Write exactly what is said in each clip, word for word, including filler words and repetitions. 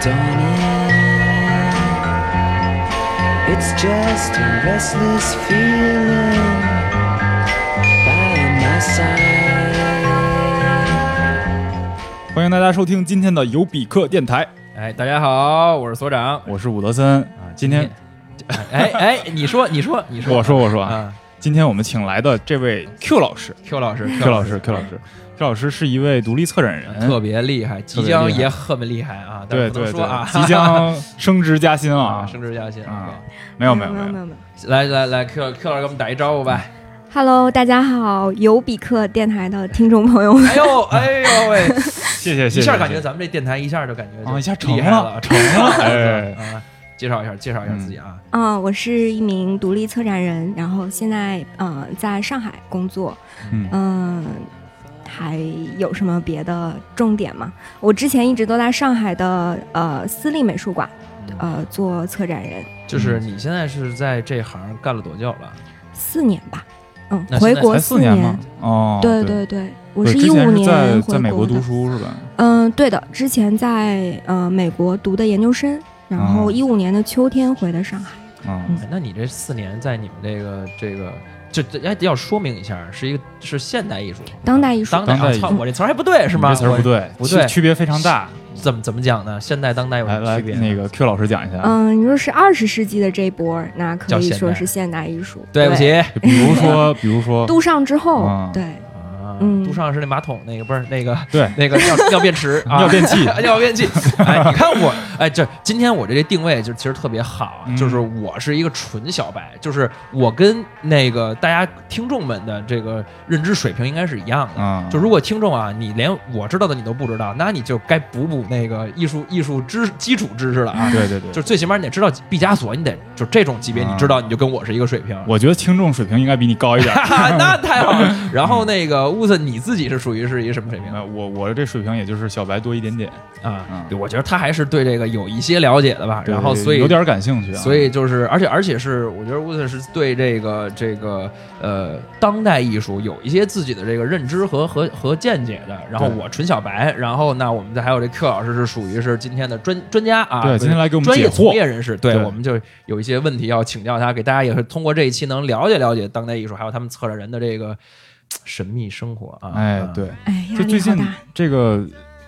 done it. It's just a restless feeling by my side. 欢迎大家收听今天的尤比克电台。哎，大家好，我是所长，我是伍德森啊。今天，哎哎，你说你说你说，我说我说啊。今天我们请来的这位 Q 老师 ，Q 老师 ，Q 老师 ，Q 老师 ，Q 老师是一位独立策展人，特别厉害，即将也很厉害啊！对对对，啊、即将升职加薪啊！啊升职加薪啊！没有没有没有没有，来来来 ，Q Q 老师给我们打一招呼吧。Hello， 大家好，尤比克电台的听众朋友们。哎呦哎呦喂，谢谢谢谢！一下感觉咱们这电台一下就感觉啊、哦，一下成了成了哎。啊介绍一下，介绍一下自己啊！嗯、呃，我是一名独立策展人，然后现在嗯、呃、在上海工作。嗯、呃，还有什么别的重点吗？我之前一直都在上海的呃私立美术馆呃做策展人。就是你现在是在这行干了多久了？四年吧，嗯，回国四年吗？哦，对对对。我是一五年在在美国读书是吧？嗯、呃，对的，之前在呃美国读的研究生，然后一五年的秋天回的上海。哦、嗯，那你这四年在你们这个这个这这哎要说明一下，是一个是现代艺术、当代艺术、当代艺术。我这词儿还不对是吗？这词儿不对，不对，区别非常大。怎么怎么讲呢？现代当代有什么区别？那个 Q 老师讲一下。嗯，你说是二十世纪的这一波，那可以说是现代艺术。对不起，比如说比如说杜尚之后，嗯、对。嗯，杜尚是那马桶那个不是那个对那个尿尿便池尿便器尿便器。哎，你看我哎，这今天我这定位就其实特别好、嗯，就是我是一个纯小白，就是我跟那个大家听众们的这个认知水平应该是一样的。嗯、就如果听众啊，你连我知道的你都不知道，那你就该补补那个艺术艺术知基础知识了啊。对对对，就最起码你得知道毕加索，你得就这种级别你知道，你就跟我是一个水平。嗯、我觉得听众水平应该比你高一点，那太好了。然后那个。你自己是属于是一个什么水平、啊、我我这水平也就是小白多一点点啊、嗯对。我觉得他还是对这个有一些了解的吧，然后所以有点感兴趣、啊。所以就是，而且而且是，我觉得乌森是对这个这个呃当代艺术有一些自己的这个认知和和和见解的。然后我纯小白，然后那我们还有这 Q 老师是属于是今天的专专家啊，对，今天来给我们解惑专业从业人士对，对，我们就有一些问题要请教他，给大家也是通过这一期能了解了解当代艺术，还有他们策展人的这个。神秘生活啊！哎，对，哎，就最近这个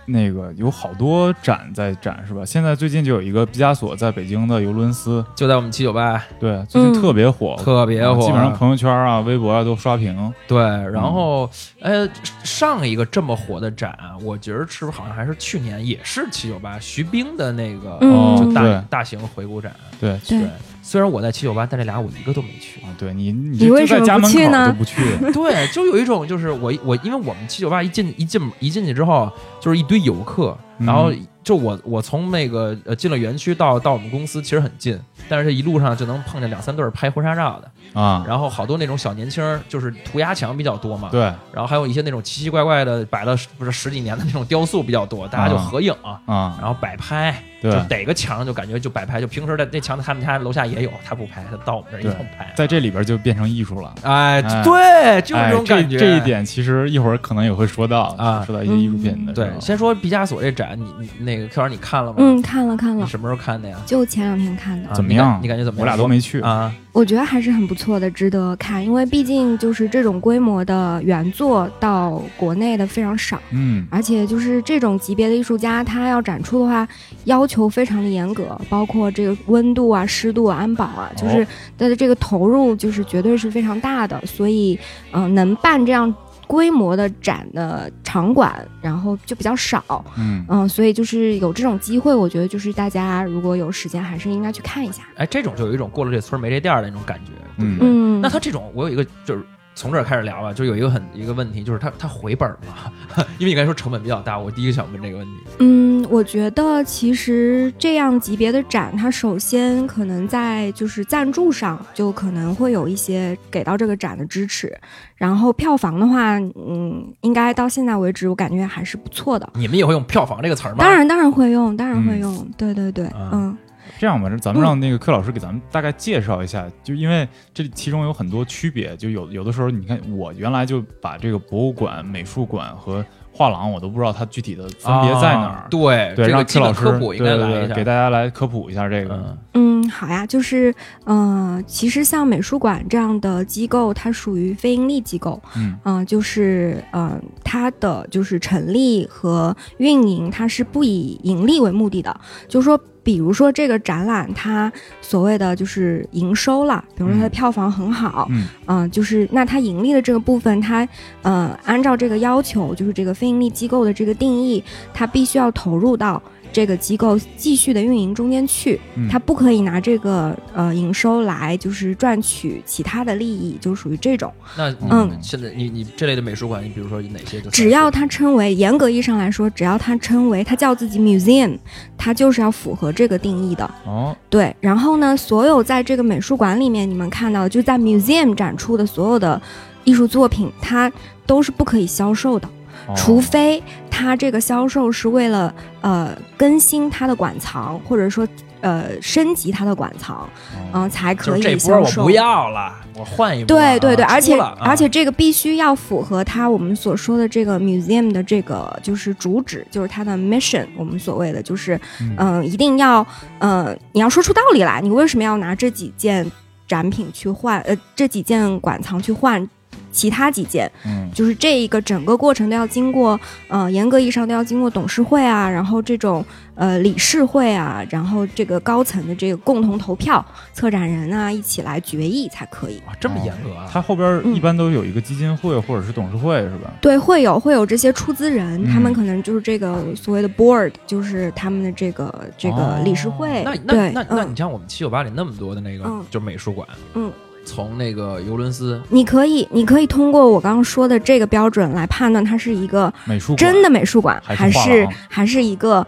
那个有好多展在展是吧？现在最近就有一个毕加索在北京的尤伦斯，就在我们七九八，对，最近特别火，嗯、特别火、啊，基本上朋友圈啊、微博啊都刷屏。对，然后、嗯、呃，上一个这么火的展，我觉得是不是好像还是去年，也是七九八徐冰的那个、嗯、就大、哦、大型回顾展，对对。对虽然我在七九八，但这俩我一个都没去。啊、对你，你就在家门口就不去？对，就有一种就是我我，因为我们七九八一进一进一进去之后，就是一堆游客，嗯、然后就我我从那个呃进了园区到到我们公司其实很近，但是这一路上就能碰见两三对拍婚纱照的啊，然后好多那种小年轻就是涂鸦墙比较多嘛，对，然后还有一些那种奇奇怪怪的摆了不是十几年的那种雕塑比较多，大家就合影啊，啊然后摆拍。对就逮个墙就感觉就摆拍，就平时在那墙他们家楼下也有，他不拍，他到我们这儿一通拍，在这里边就变成艺术了。哎，哎对，就这种感觉、哎这。这一点其实一会儿可能也会说到啊，说到一些艺术品的、嗯。对，先说毕加索这展，你你那个 Q 老师你看了吗？嗯，看了看了。你什么时候看的呀？就前两天看的。啊、怎么样你？你感觉怎么样？我俩都没去啊。我觉得还是很不错的，值得看，因为毕竟就是这种规模的原作到国内的非常少，嗯，而且就是这种级别的艺术家，他要展出的话，要求非常的严格，包括这个温度啊、湿度啊、安保啊，就是他的这个投入就是绝对是非常大的，所以，嗯、呃，能办这样规模的展的场馆，然后就比较少，嗯嗯、呃，所以就是有这种机会，我觉得就是大家如果有时间，还是应该去看一下。哎，这种就有一种过了这村没这店的那种感觉，对不对？嗯，那他这种，我有一个就是。从这儿开始聊吧，就有一个很一个问题，就是它它回本吗？因为你刚才说成本比较大，我第一个想问这个问题。嗯，我觉得其实这样级别的展，它首先可能在就是赞助上就可能会有一些给到这个展的支持，然后票房的话，嗯，应该到现在为止我感觉还是不错的。你们也会用票房这个词儿吗？当然，当然会用，当然会用，嗯、对对对，嗯。嗯这样吧，咱们让那个柯老师给咱们大概介绍一下、嗯，就因为这其中有很多区别，就有有的时候你看，我原来就把这个博物馆、美术馆和画廊，我都不知道它具体的分别在哪儿。啊、对对，这个、让戚老师科普应该来一下，对对对，给大家来科普一下这个。嗯，好呀，就是呃，其实像美术馆这样的机构，它属于非盈利机构。嗯，呃、就是呃，它的就是成立和运营，它是不以盈利为目的的，就是说。比如说这个展览它所谓的就是营收了，比如说它的票房很好，嗯、呃、就是那它盈利的这个部分，它呃按照这个要求，就是这个非盈利机构的这个定义，它必须要投入到这个机构继续的运营中间去，它不可以拿这个呃营收来就是赚取其他的利益，就属于这种。那嗯，现在你你这类的美术馆，你比如说哪些？只要它称为，严格意义上来说，只要它称为它叫自己 museum， 它就是要符合这个定义的。哦，对。然后呢，所有在这个美术馆里面你们看到的，就在 museum 展出的所有的艺术作品，它都是不可以销售的。除非它这个销售是为了呃更新它的馆藏，或者说呃升级它的馆藏，嗯、呃，才可以销售。就是、这波我不要了，我换一波、啊。对对对，而且、啊、而且这个必须要符合它我们所说的这个 museum 的这个就是主旨，就是它的 mission。我们所谓的就是嗯、呃，一定要呃，你要说出道理来，你为什么要拿这几件展品去换？呃，这几件馆藏去换？其他几件，嗯，就是这一个整个过程都要经过，呃，严格意义上都要经过董事会啊，然后这种呃理事会啊，然后这个高层的这个共同投票，策展人啊一起来决议才可以。哇，这么严格啊！它后边一般都有一个基金会或者是董事会，是吧？嗯、对，会有会有这些出资人、嗯，他们可能就是这个所谓的 board， 就是他们的这个这个理事会。哦、那那那、嗯、那你像我们七九八里那么多的那个、嗯、就美术馆，嗯。从那个尤伦斯，你可以，你可以通过我刚刚说的这个标准来判断它是一个美术真的美术馆，还是还是一个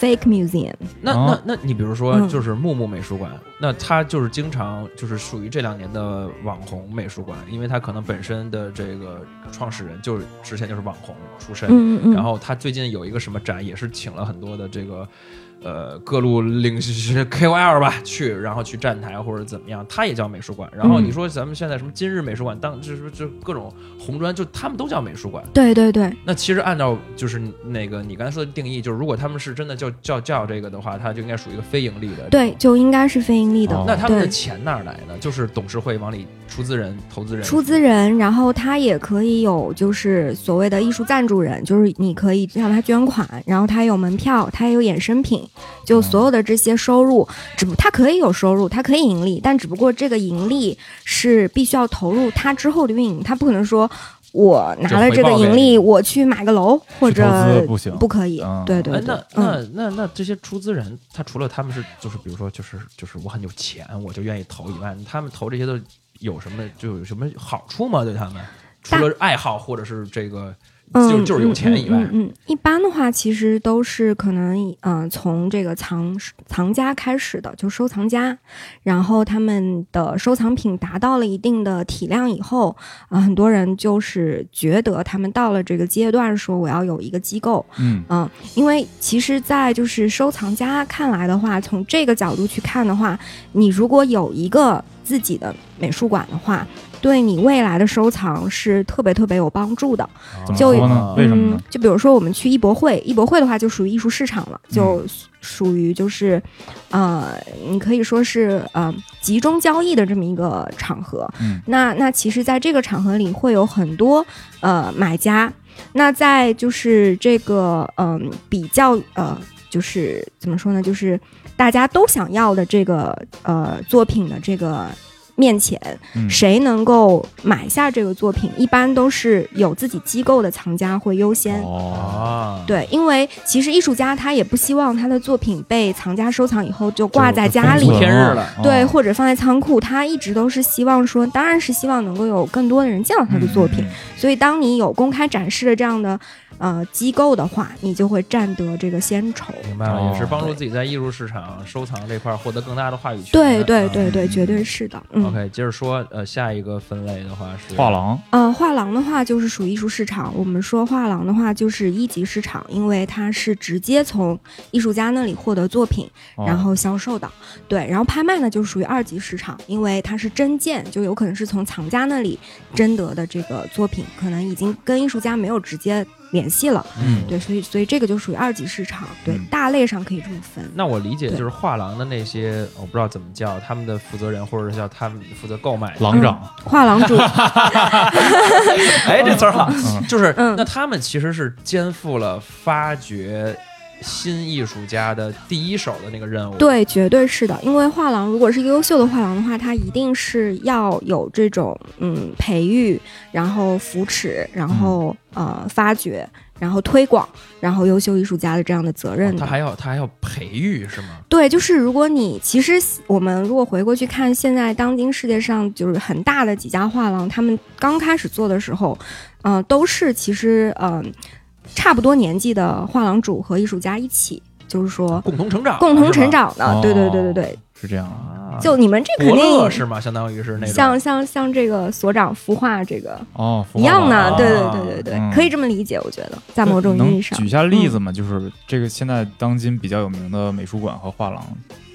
fake museum。那那那你比如说，就是木木美术馆、嗯，那它就是经常就是属于这两年的网红美术馆，因为它可能本身的这个创始人就是之前就是网红出身，嗯嗯，然后它最近有一个什么展，也是请了很多的这个。呃，各路领 K O L 吧，去然后去站台或者怎么样，它也叫美术馆。然后你说咱们现在什么今日美术馆，当就是就各种红砖，就他们都叫美术馆。对对对。那其实按照就是那个你刚才说的定义，就是如果他们是真的叫叫叫这个的话，它就应该属于一个非盈利的。对，就应该是非盈利的。哦、那他们的钱哪来的？就是董事会往里出资人、投资人、出资人，然后他也可以有就是所谓的艺术赞助人，就是你可以让他捐款，然后他有门票，他也有衍生品。就所有的这些收入，只不它可以有收入，它可以盈利，但只不过这个盈利是必须要投入它之后的运营，它不可能说我拿了这个盈利，我去买个楼或者不行，不可以。嗯、对对对，哎、那、嗯、那那那这些出资人，他除了他们是就是比如说就是就是我很有钱，我就愿意投一万，他们投这些都有什么就有什么好处吗？对他们除了爱好或者是这个。嗯、就就是有钱以外，嗯 嗯, 嗯，一般的话其实都是可能，嗯、呃，从这个藏藏家开始的，就收藏家，然后他们的收藏品达到了一定的体量以后，啊、呃，很多人就是觉得他们到了这个阶段，说我要有一个机构，嗯嗯、呃，因为其实，在就是收藏家看来的话，从这个角度去看的话，你如果有一个自己的美术馆的话。对你未来的收藏是特别特别有帮助的，就为什么呢？就比如说我们去艺博会，艺博会的话就属于艺术市场了，就属于就是，呃，你可以说是呃集中交易的这么一个场合。嗯，那那其实在这个场合里会有很多呃买家，那在就是这个嗯、呃、比较呃就是怎么说呢？就是大家都想要的这个呃作品的这个。面前谁能够买下这个作品、嗯、一般都是有自己机构的藏家会优先、哦、对，因为其实艺术家他也不希望他的作品被藏家收藏以后就挂在家里天日了，对、哦、或者放在仓库，他一直都是希望说，当然是希望能够有更多的人见到他的作品、嗯、所以当你有公开展示的这样的呃机构的话，你就会占得这个先筹。明白了，也是帮助自己在艺术市场收藏这块获得更大的话语权。对对对对、嗯、绝对是的、嗯OK， 接着说，呃，下一个分类的话是画廊。呃，画廊的话就是属于艺术市场。我们说画廊的话就是一级市场，因为它是直接从艺术家那里获得作品，然后销售的。哦、对，然后拍卖呢就属于二级市场，因为它是真件，就有可能是从藏家那里征得的这个作品，可能已经跟艺术家没有直接联系了。嗯，对，所以所以这个就属于二级市场，对、嗯、大类上可以这么分。那我理解就是画廊的那些我不知道怎么叫他们的负责人，或者是叫他们负责购买廊长、嗯、画廊主哎这词儿好、嗯、就是、嗯、那他们其实是肩负了发掘新艺术家的第一手的那个任务。对，绝对是的。因为画廊如果是一个优秀的画廊的话，它一定是要有这种嗯培育，然后扶持，然后、嗯、呃发掘，然后推广，然后优秀艺术家的这样的责任的、哦、他还要他还要培育是吗？对，就是如果你其实我们如果回过去看现在当今世界上就是很大的几家画廊，他们刚开始做的时候嗯、呃、都是其实嗯、呃差不多年纪的画廊主和艺术家一起，就是说共同成长，共同成长的，对对对对对、哦，是这样啊。就你们这肯定是吗？相当于是那种像像像这个所长孵化这个哦一样的、啊，对对对对对、嗯，可以这么理解。我觉得在某种意义上，举下例子嘛、嗯，就是这个现在当今比较有名的美术馆和画廊。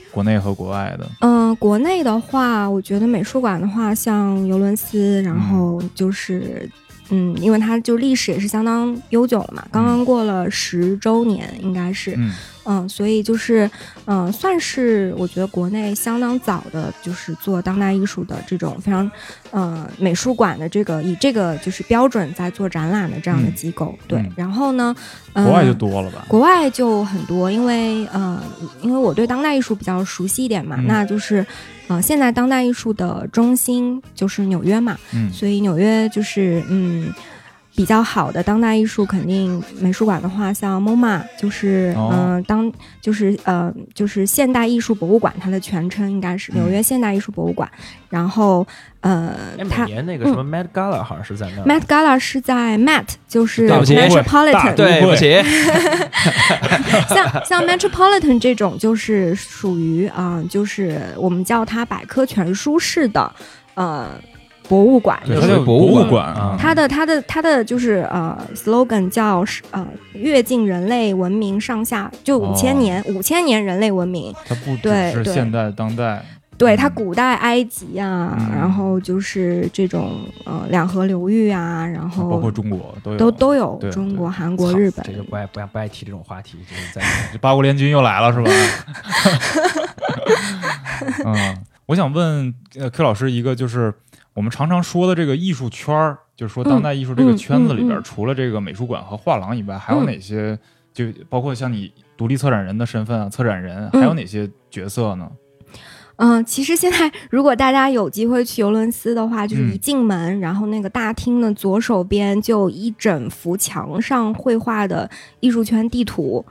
国内和国外的，嗯、呃，国内的话，我觉得美术馆的话，像尤伦斯，然后就是，嗯，嗯因为它就历史也是相当悠久了嘛，刚刚过了十周年，应该是，嗯，呃、所以就是，嗯、呃，算是我觉得国内相当早的，就是做当代艺术的这种非常，呃，美术馆的这个以这个就是标准在做展览的这样的机构，嗯、对、嗯，然后呢。国外就多了吧、嗯、国外就很多，因为呃因为我对当代艺术比较熟悉一点嘛、嗯、那就是呃现在当代艺术的中心就是纽约嘛、嗯、所以纽约就是嗯比较好的当代艺术肯定美术馆的话像 MoMA 就是嗯、哦呃、当就是呃就是现代艺术博物馆，它的全称应该是纽约现代艺术博物馆、嗯、然后呃它每年那个什么 Met Gala 好像是在那、嗯、Met Gala 是在 Met 就是 Metropolitan 对不起像像 Metropolitan 这种就是属于啊、呃、就是我们叫它百科全书式的呃博物馆，它的博物馆啊，它的它的它的就是呃 slogan 叫呃跃进人类文明上下，就五千年五千、哦、年人类文明，它不只是现代当代，对它古代埃及啊、嗯，然后就是这种呃两河流域啊，然后包括中国都有都都有中国、韩国、日本，这就不爱不爱不爱提这种话题，就是在这八国联军又来了是吧？嗯，我想问呃 K 老师一个就是。我们常常说的这个艺术圈，就是说当代艺术这个圈子里边、嗯嗯嗯、除了这个美术馆和画廊以外、嗯、还有哪些，就包括像你独立策展人的身份啊，策展人还有哪些角色呢？嗯，其实现在如果大家有机会去尤伦斯的话，就是一进门、嗯、然后那个大厅的左手边就一整幅墙上绘画的艺术圈地图，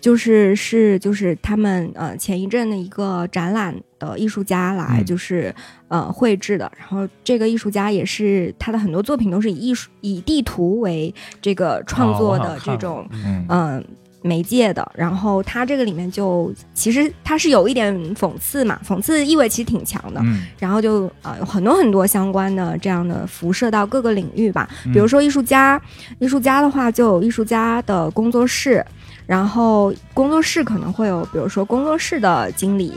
就是是就是他们呃前一阵的一个展览的艺术家来就是、嗯、呃绘制的，然后这个艺术家也是他的很多作品都是以艺术以地图为这个创作的这种、哦、嗯。呃媒介的，然后它这个里面就其实它是有一点讽刺嘛，讽刺意味其实挺强的、嗯、然后就呃有很多很多相关的这样的辐射到各个领域吧，比如说艺术家、嗯、艺术家的话就有艺术家的工作室，然后工作室可能会有比如说工作室的经理，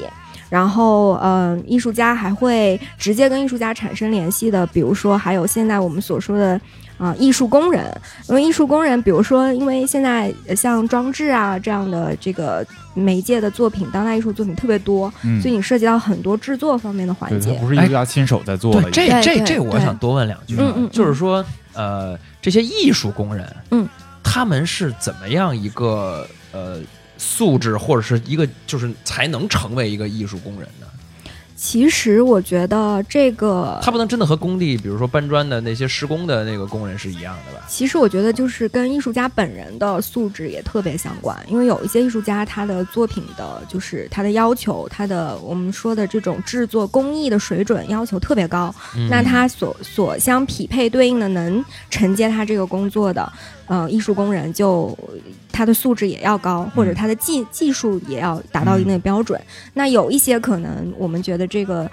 然后呃艺术家还会直接跟艺术家产生联系的，比如说还有现在我们所说的啊、呃，艺术工人，因为艺术工人，比如说，因为现在像装置啊这样的这个媒介的作品，当代艺术作品特别多，嗯、所以你涉及到很多制作方面的环节。不是艺术家亲手在做的、哎。这这这，这我想多问两句，嗯、就是说，呃，这些艺术工人，嗯，他们是怎么样一个呃素质，或者是一个就是才能成为一个艺术工人呢？其实我觉得这个他不能真的和工地比如说搬砖的那些施工的那个工人是一样的吧，其实我觉得就是跟艺术家本人的素质也特别相关，因为有一些艺术家他的作品的就是他的要求，他的我们说的这种制作工艺的水准要求特别高、嗯、那他所所相匹配对应的能承接他这个工作的呃艺术工人就他的素质也要高，或者他的技技术也要达到一定的标准、嗯、那有一些可能我们觉得这个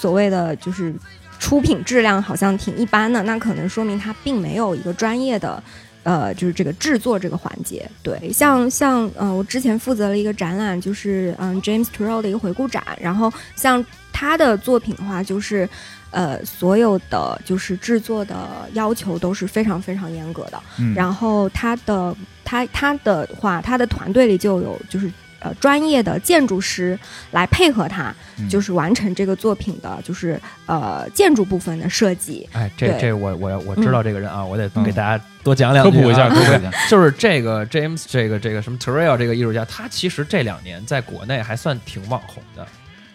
所谓的就是出品质量好像挺一般的，那可能说明他并没有一个专业的呃就是这个制作这个环节。对，像像呃我之前负责了一个展览，就是嗯、呃、James Turrell 的一个回顾展，然后像他的作品的话，就是呃，所有的就是制作的要求都是非常非常严格的。嗯、然后他的他他的话，他的团队里就有就是呃专业的建筑师来配合他，嗯、就是完成这个作品的，就是呃建筑部分的设计。哎，这这我我我知道这个人啊，嗯、我得给大家多讲两句、啊，科普一下，科普一下。就是这个 James 这个这个什么 Turrell 这个艺术家，他其实这两年在国内还算挺网红的。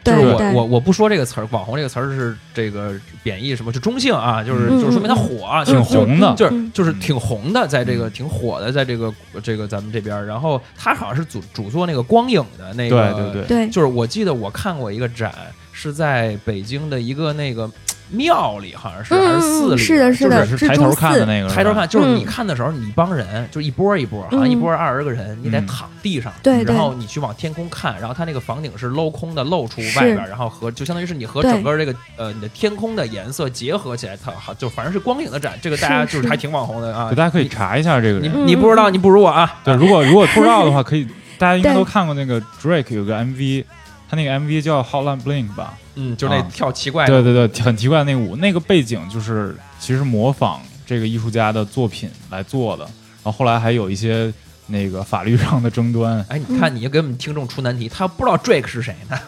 就是我我我不说这个词儿，网红这个词儿是这个贬义，什么就中性啊，就是就是说明他火啊，挺红的，就是就是挺红的，在这个挺火的，在这个这个咱们这边。然后他好像是主主做那个光影的那个，对对对，就是我记得我看过一个展，是在北京的一个那个庙里，好像是还是寺里，是的是的，是抬头看的那个，抬头看就是你看的时候，你帮人就一波一波，好像一波二十个人，你得躺地上，然后你去往天空看，然后它那个房顶是镂空的，露出外边，然后和就相当于是你和整个这个呃你的天空的颜色结合起来，它好就反正是光影的展，这个大家就是还挺网红的啊，大家可以查一下这个人，你不知道你不如我啊，对，如果如果不知道的话，可以大家应该都看过那个 Drake 有个 M V。他那个 M V 叫 Hotline Bling 吧，嗯，就是那跳奇怪的、啊，对对对，很奇怪的那个舞，那个背景就是其实模仿这个艺术家的作品来做的，然后后来还有一些那个法律上的争端。哎，你看，你就给我们听众出难题，他不知道 Drake 是谁呢？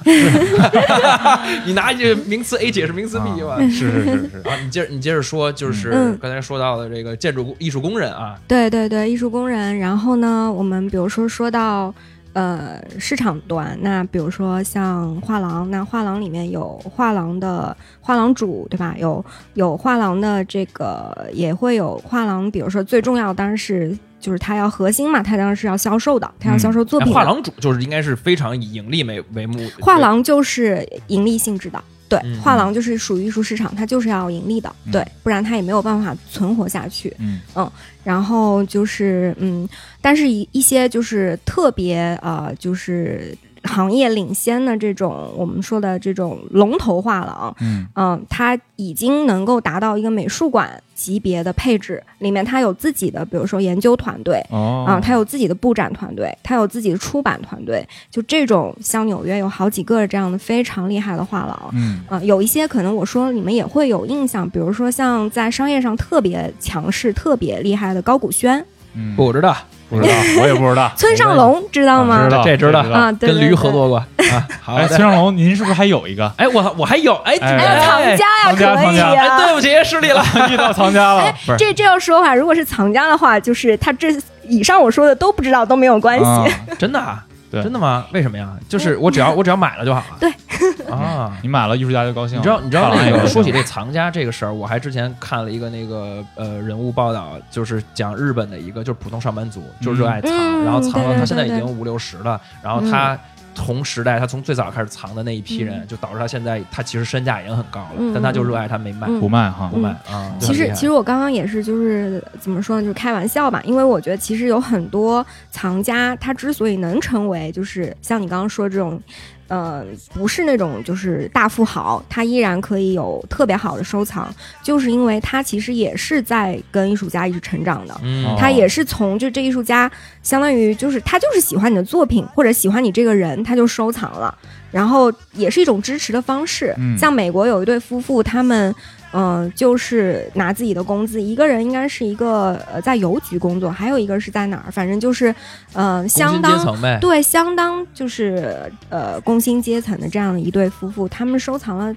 你拿这名词 A 解释名词 B 吧、啊。是是是是啊，你接着你接着说，就是刚才说到的这个建筑艺术工人啊、嗯，对对对，艺术工人。然后呢，我们比如说说到。呃，市场端，那比如说像画廊，那画廊里面有画廊的画廊主，对吧？有有画廊的这个，也会有画廊，比如说最重要当然是就是它要核心嘛，它当然是要销售的，它要销售作品、嗯。画廊主就是应该是非常以盈利为为目的，画廊就是盈利性质的。对，画廊就是属于艺术市场，它就是要盈利的，对，不然它也没有办法存活下去。嗯嗯，然后就是嗯，但是一一些就是特别呃，就是行业领先的这种我们说的这种龙头画廊，嗯、呃、它已经能够达到一个美术馆级别的配置，里面它有自己的，比如说研究团队，啊、哦呃，它有自己的布展团队，它有自己的出版团队，就这种像纽约有好几个这样的非常厉害的画廊，嗯、呃、有一些可能我说你们也会有印象，比如说像在商业上特别强势、特别厉害的高古轩，嗯，不知道。不知道，我也不知道。村上龙知道吗？知道，这知道啊，跟驴合作过啊。好，村上龙，您是不是还有一个？哎，我我还有哎，藏家呀，可以呀。对不起，失礼了，遇到藏家了。这这要说话，如果是藏家的话，就是他这以上我说的都不知道都没有关系。真的啊？对，真的吗？为什么呀？就是我只要我只要买了就好了。对啊，你买了，艺术家就高兴。你知道你知道那个说起这藏家这个事儿，我还之前看了一个那个呃人物报道，就是讲日本的一个就是普通上班族，就热爱藏，嗯、然后藏到他现在已经五六十了，嗯、然后他同时代他从最早开始藏的那一批人，嗯、就导致他现在他其实身价已经很高了，嗯、但他就热爱他没卖不卖哈不卖啊。其实其实我刚刚也是就是怎么说呢，就是开玩笑吧，因为我觉得其实有很多藏家他之所以能成为就是像你刚刚说这种。呃，不是那种就是大富豪，他依然可以有特别好的收藏，就是因为他其实也是在跟艺术家一直成长的，嗯、他也是从就这艺术家相当于就是他就是喜欢你的作品或者喜欢你这个人，他就收藏了，然后也是一种支持的方式。嗯、像美国有一对夫妇，他们嗯、呃，就是拿自己的工资，一个人应该是一个呃在邮局工作，还有一个是在哪儿，反正就是呃相当对相当就是呃工薪阶层的这样的一对夫妇，他们收藏了，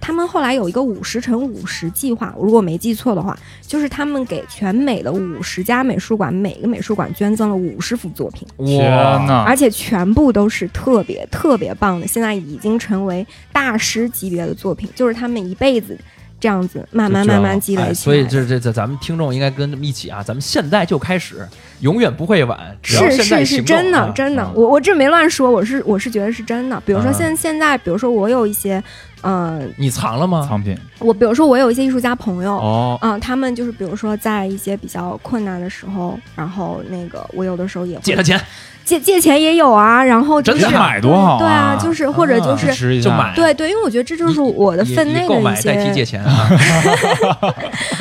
他们后来有一个五十乘五十计划，如果没记错的话，就是他们给全美的五十家美术馆，每个美术馆捐赠了五十幅作品，天哪！而且全部都是特别特别棒的，现在已经成为大师级别的作品，就是他们一辈子。这样子慢慢慢慢积累起来，哎、所以这这这咱们听众应该跟他们一起啊，咱们现在就开始，永远不会晚。只要现在行动，是是是，真的真的，嗯、我我这没乱说，我是我是觉得是真的。比如说现、嗯、现在，比如说我有一些，嗯、呃，你藏了吗？藏品？我比如说我有一些艺术家朋友，哦，嗯、呃，他们就是比如说在一些比较困难的时候，然后那个我有的时候也会借他钱。借借钱也有啊，然后、就是、真的买多好、啊嗯，对啊，就是或者就是、啊、就买，对对，因为我觉得这就是我的分内的一些购买代替借钱啊。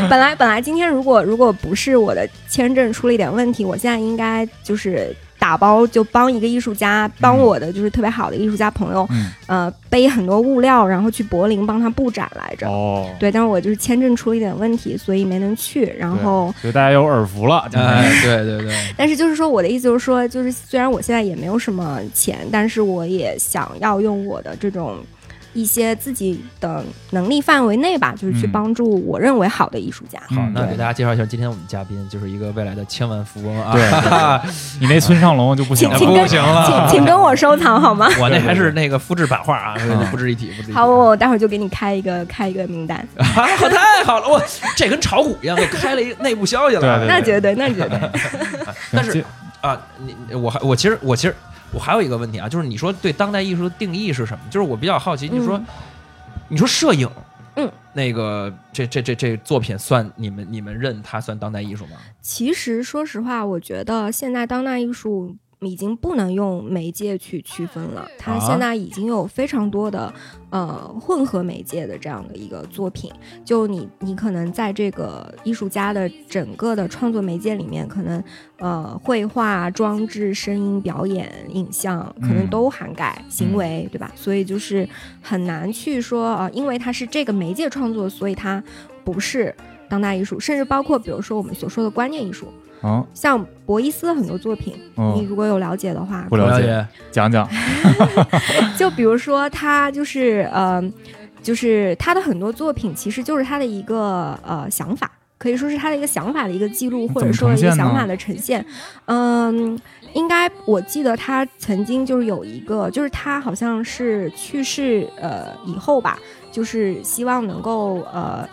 本来本来今天如果如果不是我的签证出了一点问题，我现在应该就是打包就帮一个艺术家，帮我的就是特别好的艺术家朋友、嗯、呃背很多物料然后去柏林帮他布展来着、哦、对，但是我就是签证出了一点问题所以没能去，然后就大家有耳福了、哎、对对对但是就是说我的意思就是说，就是虽然我现在也没有什么钱，但是我也想要用我的这种一些自己的能力范围内吧，就是去帮助我认为好的艺术家。嗯、好，那给大家介绍一下今天我们嘉宾，就是一个未来的千万富翁啊！对你那村上龙就不行了，请请不行了，请请跟我收藏好吗？我那还是那个复制版画啊，不值一提，不值一提。好，我待会儿就给你开一个开一个名单。啊、太好了，我这跟炒股一样，就开了一内部消息了。那绝对，那绝对。但是啊，你我还我其实我其实。我还有一个问题啊，就是你说对当代艺术的定义是什么？就是我比较好奇，你说，嗯、你说摄影，嗯，那个这这这这作品算你们你们认它算当代艺术吗？其实说实话，我觉得现在当代艺术已经不能用媒介去区分了，它现在已经有非常多的、啊、呃混合媒介的这样的一个作品。就你你可能在这个艺术家的整个的创作媒介里面，可能。呃，绘画、装置、声音、表演、影像，可能都涵盖行为，嗯、对吧？所以就是很难去说啊、呃，因为它是这个媒介创作，所以它不是当代艺术，甚至包括比如说我们所说的观念艺术。哦、像博伊斯很多作品、哦、你如果有了解的话，不了解讲讲就比如说他就是呃，就是他的很多作品其实就是他的一个呃想法，可以说是他的一个想法的一个记录，或者说一个想法的呈现。嗯，应该我记得他曾经就是有一个，就是他好像是去世呃以后吧，就是希望能够呃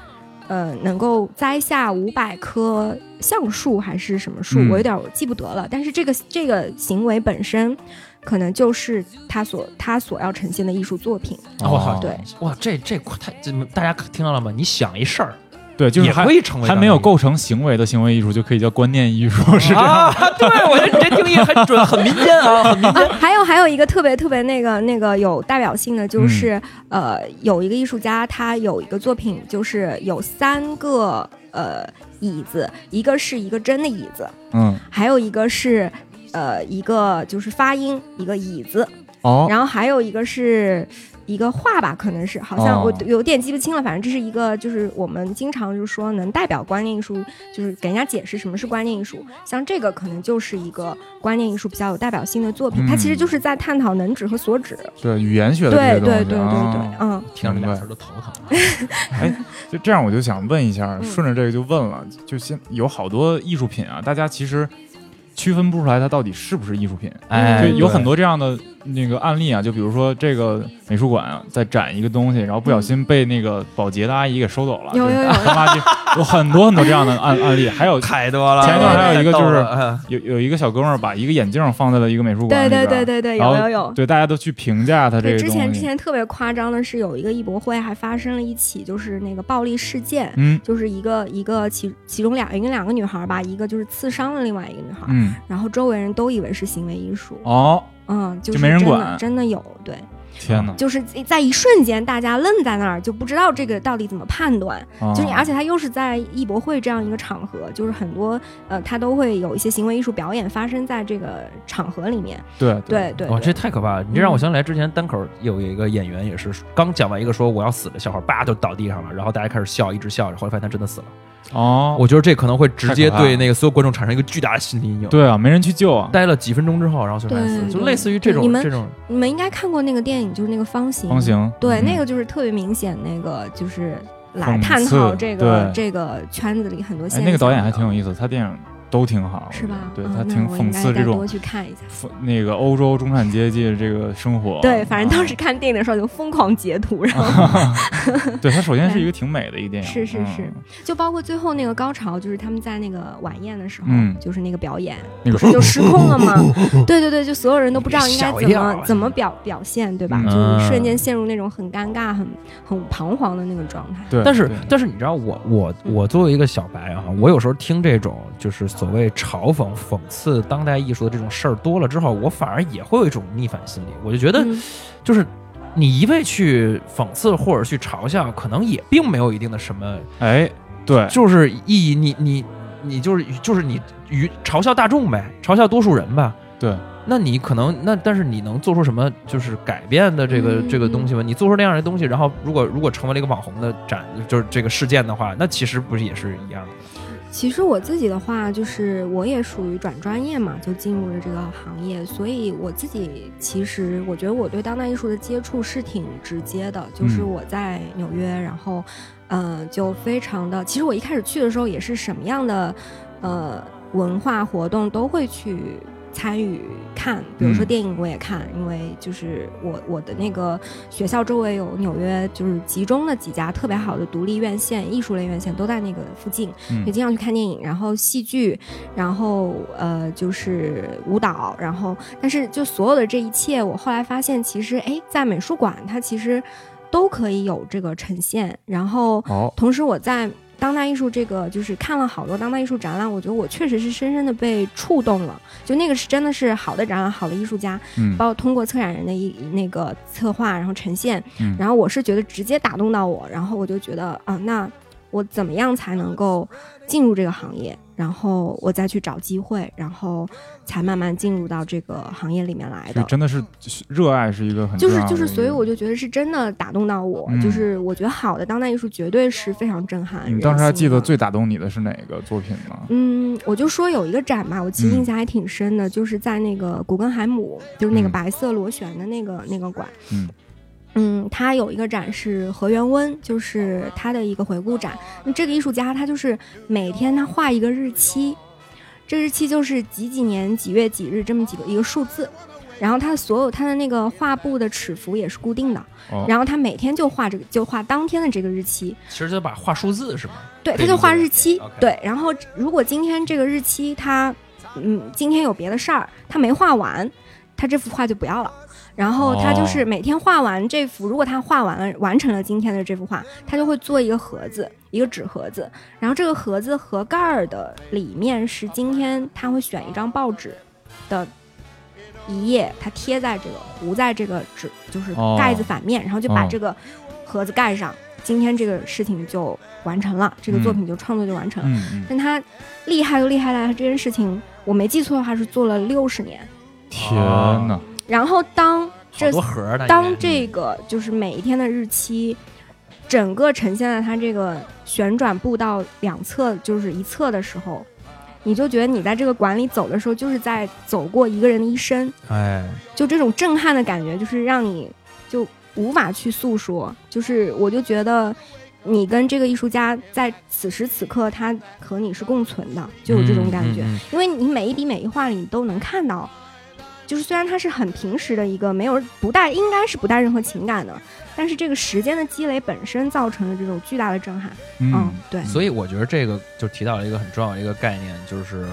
呃能够栽下五百棵橡树还是什么树，嗯、我有点我记不得了。但是这个这个行为本身，可能就是他所他所要呈现的艺术作品。哇、哦，对，哇，这这太大家听到了吗？你想一事儿。对，就是还也可以成为还没有构成行为的行为艺术，就可以叫观念艺术，是这样啊？对，我觉得你这定义很准，很民间啊，很民间。啊、还有还有一个特别特别那个那个有代表性的，就是、嗯、呃，有一个艺术家，他有一个作品，就是有三个呃椅子，一个是一个真的椅子，嗯，还有一个是呃一个就是发音一个椅子，哦，然后还有一个是。一个画吧，可能是好像我有点记不清了，反正这是一个，就是我们经常就是说能代表观念艺术，就是给人家解释什么是观念艺术。像这个可能就是一个观念艺术比较有代表性的作品，嗯、它其实就是在探讨能指和所指。对语言学的这些东西，对对对对对，嗯、啊，听这俩词都头疼。哎，就这样，我就想问一下，顺着这个就问了，就先有好多艺术品啊，大家其实。区分不出来它到底是不是艺术品，哎，就有很多这样的那个案例啊，就比如说这个美术馆啊，在展一个东西，然后不小心被那个保洁的阿姨给收走了，有有有，有很多很多这样的案案例，还有太多了。前一段还有一个就是有有一个小哥们儿把一个眼镜放在了一个美术馆，对对对对对，有有有，对大家都去评价他这个东西。之前之前特别夸张的是，有一个艺博会还发生了一起就是那个暴力事件，嗯，就是一个一个其其中两一个两个女孩吧，一个就是刺伤了另外一个女孩，嗯。然后周围人都以为是行为艺术哦，嗯，就是、就没人管，真的有，对，天哪，就是在一瞬间大家愣在那儿，就不知道这个到底怎么判断，哦、就是而且他又是在艺博会这样一个场合，就是很多呃，他都会有一些行为艺术表演发生在这个场合里面，对对对，哇、哦，这太可怕了！你这让我想起来之前单口有一个演员也是刚讲完一个说我要死的笑话，叭就倒地上了，然后大家开始笑，一直笑，然后后来发现他真的死了。哦，我觉得这可能会直接对那个所有观众产生一个巨大的心理阴影。对啊，没人去救啊！待了几分钟之后，然后就开始死，就类似于这种你们这种。你们应该看过那个电影，就是那个方形。方形。对，嗯、那个就是特别明显，那个就是来探讨这个这个圈子里很多现象、哎。那个导演还挺有意思，他电影都挺好，是吧？对、哦、他挺讽刺这种。多去看一下。那个欧洲中产阶级这个生活。对，反正当时看电影的时候就疯狂截图，然后。啊对，它首先是一个挺美的一个电影，是是是、嗯，就包括最后那个高潮，就是他们在那个晚宴的时候，嗯、就是那个表演，那个、不是就失控了吗？对对对，就所有人都不知道应该怎么怎么表表现，对吧？嗯、就是瞬间陷入那种很尴尬、很很彷徨的那个状态。对，但是但是你知道我，我我我作为一个小白啊，我有时候听这种就是所谓嘲讽、讽刺当代艺术的这种事儿多了之后，我反而也会有一种逆反心理，我就觉得就是。嗯你一味去讽刺或者去嘲笑，可能也并没有一定的什么，哎，对，就是意义。你你你就是就是你嘲笑大众呗，嘲笑多数人吧。对，那你可能那但是你能做出什么就是改变的这个、嗯、这个东西吗？你做出那样的东西，然后如果如果成为了一个网红的展，就是这个事件的话，那其实不是也是一样的。其实我自己的话，就是我也属于转专业嘛，就进入了这个行业，所以我自己其实我觉得我对当代艺术的接触是挺直接的，就是我在纽约，然后嗯、呃，就非常的，其实我一开始去的时候也是什么样的呃文化活动都会去参与看，比如说电影我也看，嗯、因为就是我我的那个学校周围有纽约就是集中的几家特别好的独立院线、艺术类院线都在那个附近，也经常去看电影。然后戏剧，然后呃就是舞蹈，然后但是就所有的这一切，我后来发现其实哎，在美术馆它其实都可以有这个呈现。然后同时我在当代艺术这个就是看了好多当代艺术展览，我觉得我确实是深深的被触动了，就那个是真的是好的展览，好的艺术家、嗯、包括通过策展人的一那个策划然后呈现、嗯、然后我是觉得直接打动到我，然后我就觉得啊、呃，那我怎么样才能够进入这个行业，然后我再去找机会，然后才慢慢进入到这个行业里面来的。真的是热爱是一个很重要的，就是就是，所以我就觉得是真的打动到我、嗯、就是我觉得好的当代艺术绝对是非常震撼人心的。你当时还记得最打动你的是哪个作品吗？嗯，我就说有一个展吧，我其实印象还挺深的、嗯、就是在那个古根海姆，就是那个白色螺旋的那个、嗯、那个馆，嗯嗯，他有一个展是河原温，就是他的一个回顾展。那这个艺术家他就是每天他画一个日期，这日期就是几几年几月几日这么几个一个数字，然后他所有他的那个画布的尺幅也是固定的，哦、然后他每天就画这个就画当天的这个日期。其实就把画数字是吗？对，他就画日期。Okay. 对，然后如果今天这个日期他嗯今天有别的事儿他没画完，他这幅画就不要了。然后他就是每天画完这幅，如果他画完了完成了今天的这幅画，他就会做一个盒子，一个纸盒子，然后这个盒子盒盖的里面是今天他会选一张报纸的一页，他贴在这个糊在这个纸就是盖子反面，然后就把这个盒子盖上，今天这个事情就完成了，这个作品就创作就完成了。但他厉害就厉害了，他这件事情我没记错的话是做了六十年。天哪！然后当这当这个就是每一天的日期整个呈现在它这个旋转步道两侧就是一侧的时候，你就觉得你在这个馆里走的时候就是在走过一个人的一生。哎，就这种震撼的感觉就是让你就无法去诉说，就是我就觉得你跟这个艺术家在此时此刻他和你是共存的，就有这种感觉、嗯嗯嗯、因为你每一笔每一画里你都能看到，就是虽然它是很平时的一个没有不带应该是不带任何情感的，但是这个时间的积累本身造成了这种巨大的震撼。 嗯, 嗯对，所以我觉得这个就提到了一个很重要的一个概念，就是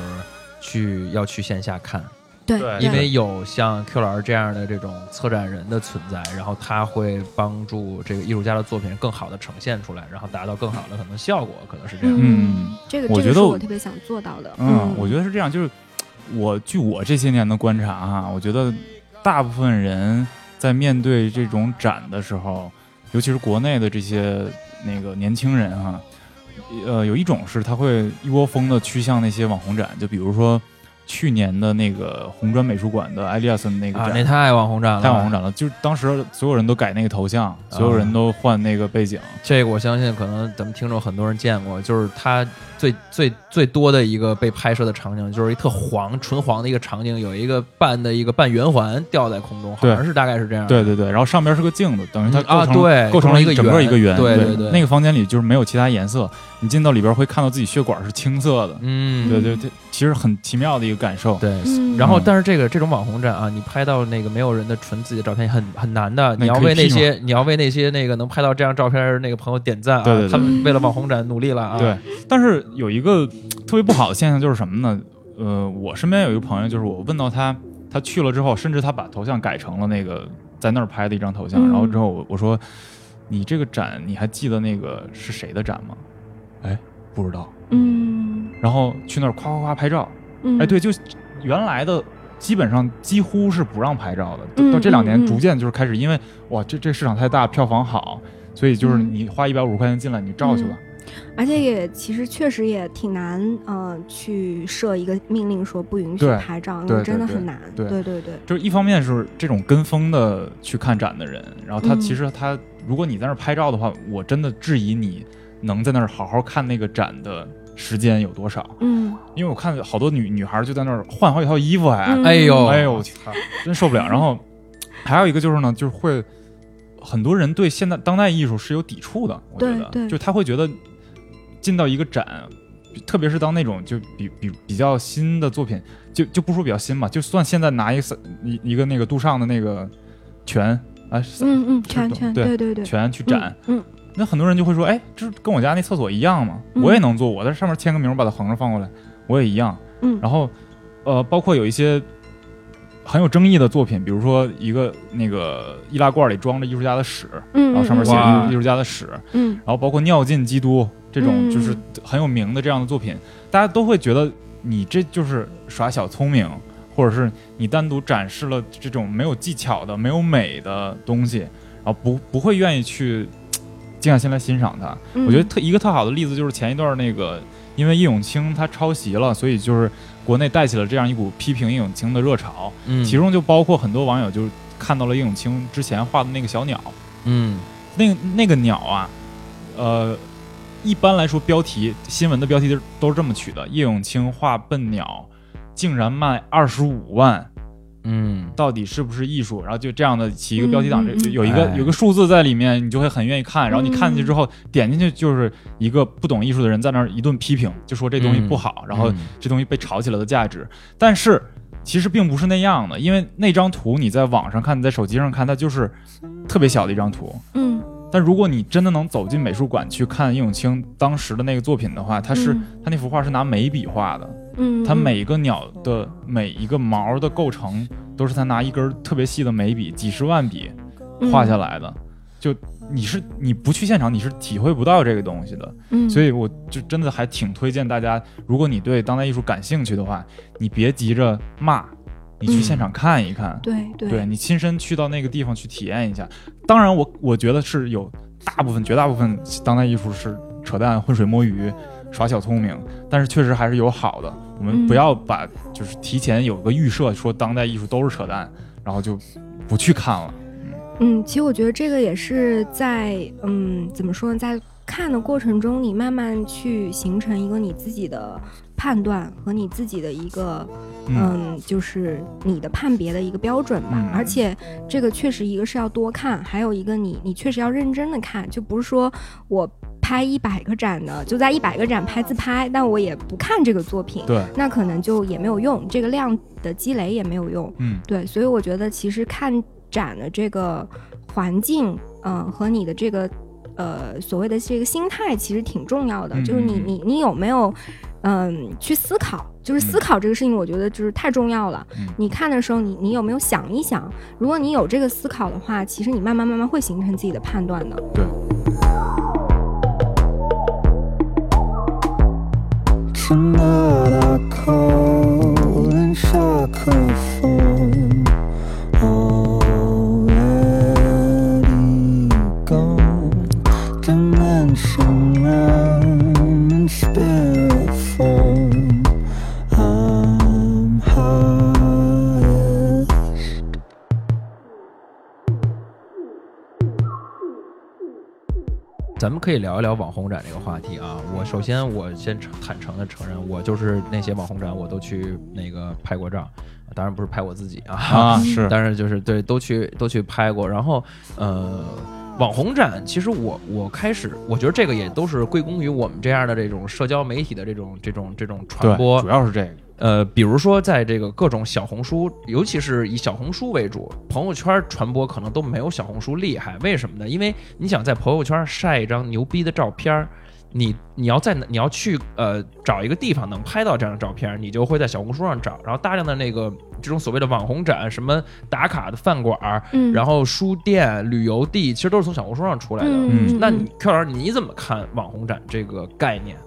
去要去线下看。对，因为有像 Q 老师这样的这种策展人的存在，然后他会帮助这个艺术家的作品更好的呈现出来，然后达到更好的可能效果，可能是这样。嗯，这个我觉得、这个、是我特别想做到的。 嗯, 嗯我觉得是这样，就是我据我这些年的观察哈、啊，我觉得大部分人在面对这种展的时候，尤其是国内的这些那个年轻人哈、啊，呃，有一种是他会一窝蜂的趋向那些网红展，就比如说去年的那个红砖美术馆的埃利亚森那个展，啊，那太网红展了，太网红展了，就是当时所有人都改那个头像，所有人都换那个背景。嗯、这个我相信，可能咱们听众很多人见过，就是他。最最最多的一个被拍摄的场景，就是一特黄纯黄的一个场景，有一个半的一个半圆环吊在空中，好像是大概是这样的。对对对，然后上边是个镜子，等于它构成、嗯啊、对构成了一个整个一个圆。对对 对, 对，那个房间里就是没有其他颜色，你进到里边会看到自己血管是青色的。嗯，对对对，其实很奇妙的一个感受。对，嗯、然后但是这个这种网红展啊，你拍到那个没有人的纯自己的照片很很难的，你要为那些你要为那些那个能拍到这样照片那个朋友点赞啊，对对对，他们为了网红展努力了啊。对，但是。有一个特别不好的现象就是什么呢？呃，我身边有一个朋友，就是我问到他，他去了之后，甚至他把头像改成了那个在那儿拍的一张头像，嗯、然后之后我我说，你这个展你还记得那个是谁的展吗？哎，不知道。嗯。然后去那儿夸夸夸拍照，嗯、哎，对，就原来的基本上几乎是不让拍照的，嗯、到这两年逐渐就是开始，因为哇，这这市场太大，票房好。所以就是你花一百五十块钱进来，你照去吧。而且也其实确实也挺难，呃，去设一个命令说不允许拍照，因为真的很难。对对 对, 对, 对，就是一方面是这种跟风的去看展的人，然后他其实他、嗯、如果你在那儿拍照的话，我真的质疑你能在那儿好好看那个展的时间有多少。嗯，因为我看好多女女孩就在那儿换好几套衣服还、嗯、哎呦哎呦，真受不了。然后还有一个就是呢，就是会很多人对现代当代艺术是有抵触的，我觉得，对对，就他会觉得进到一个展，特别是当那种就比比比较新的作品，就就不说比较新嘛，就算现在拿一个一个那个杜尚的那个泉啊，嗯嗯，泉泉，对对对，泉去展，嗯。嗯，那很多人就会说，哎，这跟我家那厕所一样嘛，我也能做，我在上面签个名，把它横着放过来，我也一样。嗯，然后，呃，包括有一些很有争议的作品，比如说一个那个易拉罐里装着艺术家的屎，嗯，然后上面写着艺术家的屎，嗯，然后包括尿进基督这种就是很有名的这样的作品，嗯、大家都会觉得你这就是耍小聪明，或者是你单独展示了这种没有技巧的、没有美的东西，然后不不会愿意去静下心来欣赏它。嗯、我觉得特一个特好的例子就是前一段那个，因为叶永青他抄袭了，所以就是国内带起了这样一股批评叶永青的热潮，嗯、其中就包括很多网友就看到了叶永青之前画的那个小鸟，嗯，那个那个鸟啊，呃，一般来说标题新闻的标题都是这么取的：叶永青画笨鸟，竟然卖二十五万。嗯，到底是不是艺术？然后就这样的起一个标题党，嗯、有一个、哎、有一个数字在里面，你就会很愿意看。然后你看进去之后，点进去就是一个不懂艺术的人在那儿一顿批评，就说这东西不好，嗯、然后这东西被炒起来的价值。嗯、但是其实并不是那样的，因为那张图你在网上看，你在手机上看，它就是特别小的一张图。嗯。但如果你真的能走进美术馆去看叶永青当时的那个作品的话，它是、嗯、它那幅画是拿眉笔画的。嗯，它每一个鸟的每一个毛的构成都是他拿一根特别细的眉笔，几十万笔画下来的。嗯、就你是你不去现场，你是体会不到这个东西的。嗯，所以我就真的还挺推荐大家，如果你对当代艺术感兴趣的话，你别急着骂，你去现场看一看。嗯、对 对, 对，你亲身去到那个地方去体验一下。当然我，我我觉得是有大部分、绝大部分当代艺术是扯淡、浑水摸鱼。耍小聪明，但是确实还是有好的。我们不要把、嗯、就是提前有个预设，说当代艺术都是扯淡，然后就不去看了。嗯，嗯，其实我觉得这个也是在嗯怎么说呢，在看的过程中，你慢慢去形成一个你自己的判断和你自己的一个 嗯, 嗯，就是你的判别的一个标准吧。嗯、而且这个确实一个是要多看，还有一个你你确实要认真的看，就不是说我。拍一百个展的，就在一百个展拍自拍，但我也不看这个作品，对，那可能就也没有用，这个量的积累也没有用。嗯，对，所以我觉得其实看展的这个环境，嗯、呃，和你的这个呃所谓的这个心态其实挺重要的，嗯、就是你你你有没有嗯、呃、去思考。就是思考这个事情，我觉得就是太重要了。嗯、你看的时候你，你你有没有想一想？如果你有这个思考的话，其实你慢慢慢慢会形成自己的判断的。对。Tonight I call in saxophone, already gone. Dimension I'm in spirit form. I'm highest. 咱们可以聊一聊网红展这个话题啊。我首先我先坦诚的承认，我就是那些网红展我都去那个拍过照，当然不是拍我自己啊，啊是，但是就是对都去都去拍过。然后呃网红展其实我我开始我觉得这个也都是归功于我们这样的这种社交媒体的这种这种这种传播，主要是这个。呃，比如说在这个各种小红书，尤其是以小红书为主，朋友圈传播可能都没有小红书厉害。为什么呢？因为你想在朋友圈晒一张牛逼的照片，你你要在你要去呃找一个地方能拍到这样的照片，你就会在小红书上找，然后大量的那个这种所谓的网红展，什么打卡的饭馆，嗯、然后书店、旅游地，其实都是从小红书上出来的。嗯、那你 Q 老师你怎么看网红展这个概念？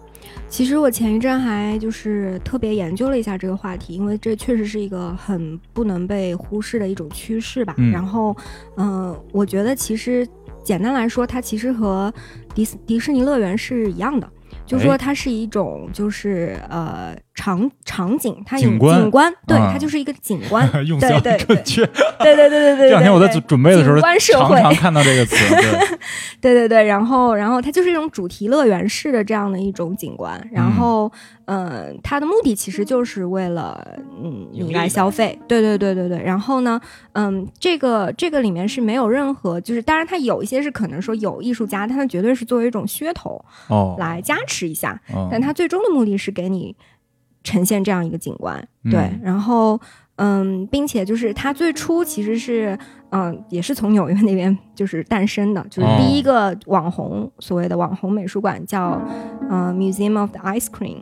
其实我前一阵还就是特别研究了一下这个话题，因为这确实是一个很不能被忽视的一种趋势吧。嗯、然后，嗯、呃，我觉得其实简单来说，它其实和迪迪士尼乐园是一样的，就说它是一种就是呃场场景，它有景观，景观对、嗯，它就是一个景观，用词很准确，对对对对对。这两天我在准备的时候，常常看到这个词，对对对对。然后，然后它就是一种主题乐园式的这样的一种景观。然后，嗯、呃，它的目的其实就是为了嗯你来消费，对对对对对。然后呢，嗯，这个这个里面是没有任何，就是当然它有一些是可能说有艺术家，它绝对是作为一种噱头哦来加持。吃一下，但它最终的目的是给你呈现这样一个景观，对。嗯、然后，嗯，并且就是它最初其实是，嗯、呃，也是从纽约那边就是诞生的，就是第一个网红、哦、所谓的网红美术馆叫，嗯、呃、，Museum of the Ice Cream，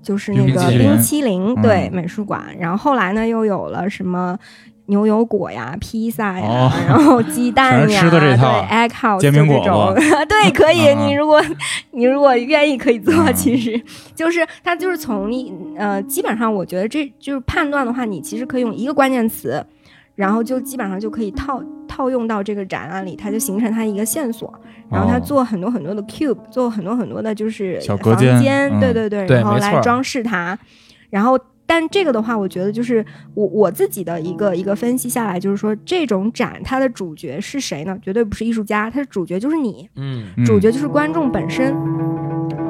就是那个冰淇淋、嗯、对美术馆。然后后来呢，又有了什么牛油果呀、披萨呀，哦、然后鸡蛋呀，吃的这套对 egg house 煎饼果子，对，可以。嗯、你如果你如果愿意可以做，嗯、其实就是它就是从呃，基本上我觉得这就是判断的话，你其实可以用一个关键词，然后就基本上就可以套套用到这个展览里，它就形成它一个线索。然后它做很多很多的 cube，、哦、做很多很多的就是小隔间，房间嗯、对对对，然后来装饰它，然后。但这个的话我觉得就是我我自己的一个一个分析下来，就是说这种展它的主角是谁呢？绝对不是艺术家，它的主角就是你，嗯，主角就是观众本身，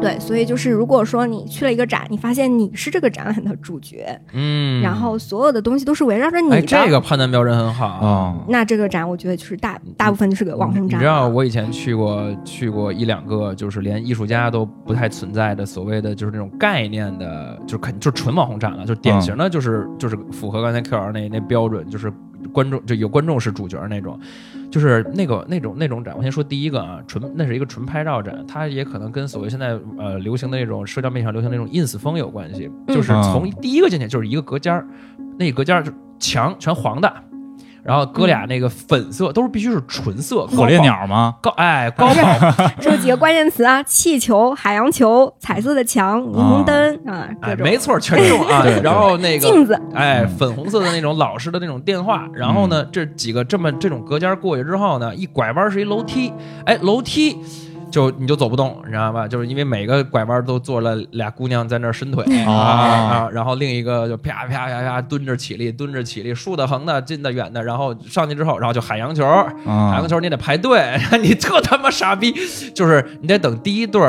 对。所以就是如果说你去了一个展，你发现你是这个展览的主角，嗯，然后所有的东西都是围绕着你的，哎，这个判断标准很好啊，哦。那这个展我觉得就是大大部分就是个网红展。你知道我以前去过去过一两个就是连艺术家都不太存在的所谓的就是那种概念的，就是肯就是纯网红展了，就是典型的就是、嗯、就是符合刚才 Q L 那那标准，就是观众就有观众是主角那种。就是那个那种那种展，我先说第一个啊，纯那是一个纯拍照展，它也可能跟所谓现在呃流行的那种社交媒体上流行的那种 ins 风有关系，就是从第一个进去就是一个隔间，那隔间就墙全黄的，然后哥俩那个粉色都是必须是纯色，火烈鸟吗？高哎高保，这几个关键词啊，气球、海洋球、彩色的墙、霓虹灯啊，哎没错，全中啊。然后那个镜子，哎粉红色的那种老式的那种电话。然后呢，这几个这么这种隔间过去之后呢，一拐弯是一楼梯，哎楼梯。就你就走不动，你知道吧？就是因为每个拐弯都坐了俩姑娘在那儿伸腿、哦、啊，然后另一个就啪啪啪啪蹲着起立，蹲着起立，竖的横的，近的远的，然后上去之后，然后就海洋球，哦、海洋球你得排队，你特他妈傻逼，就是你得等第一对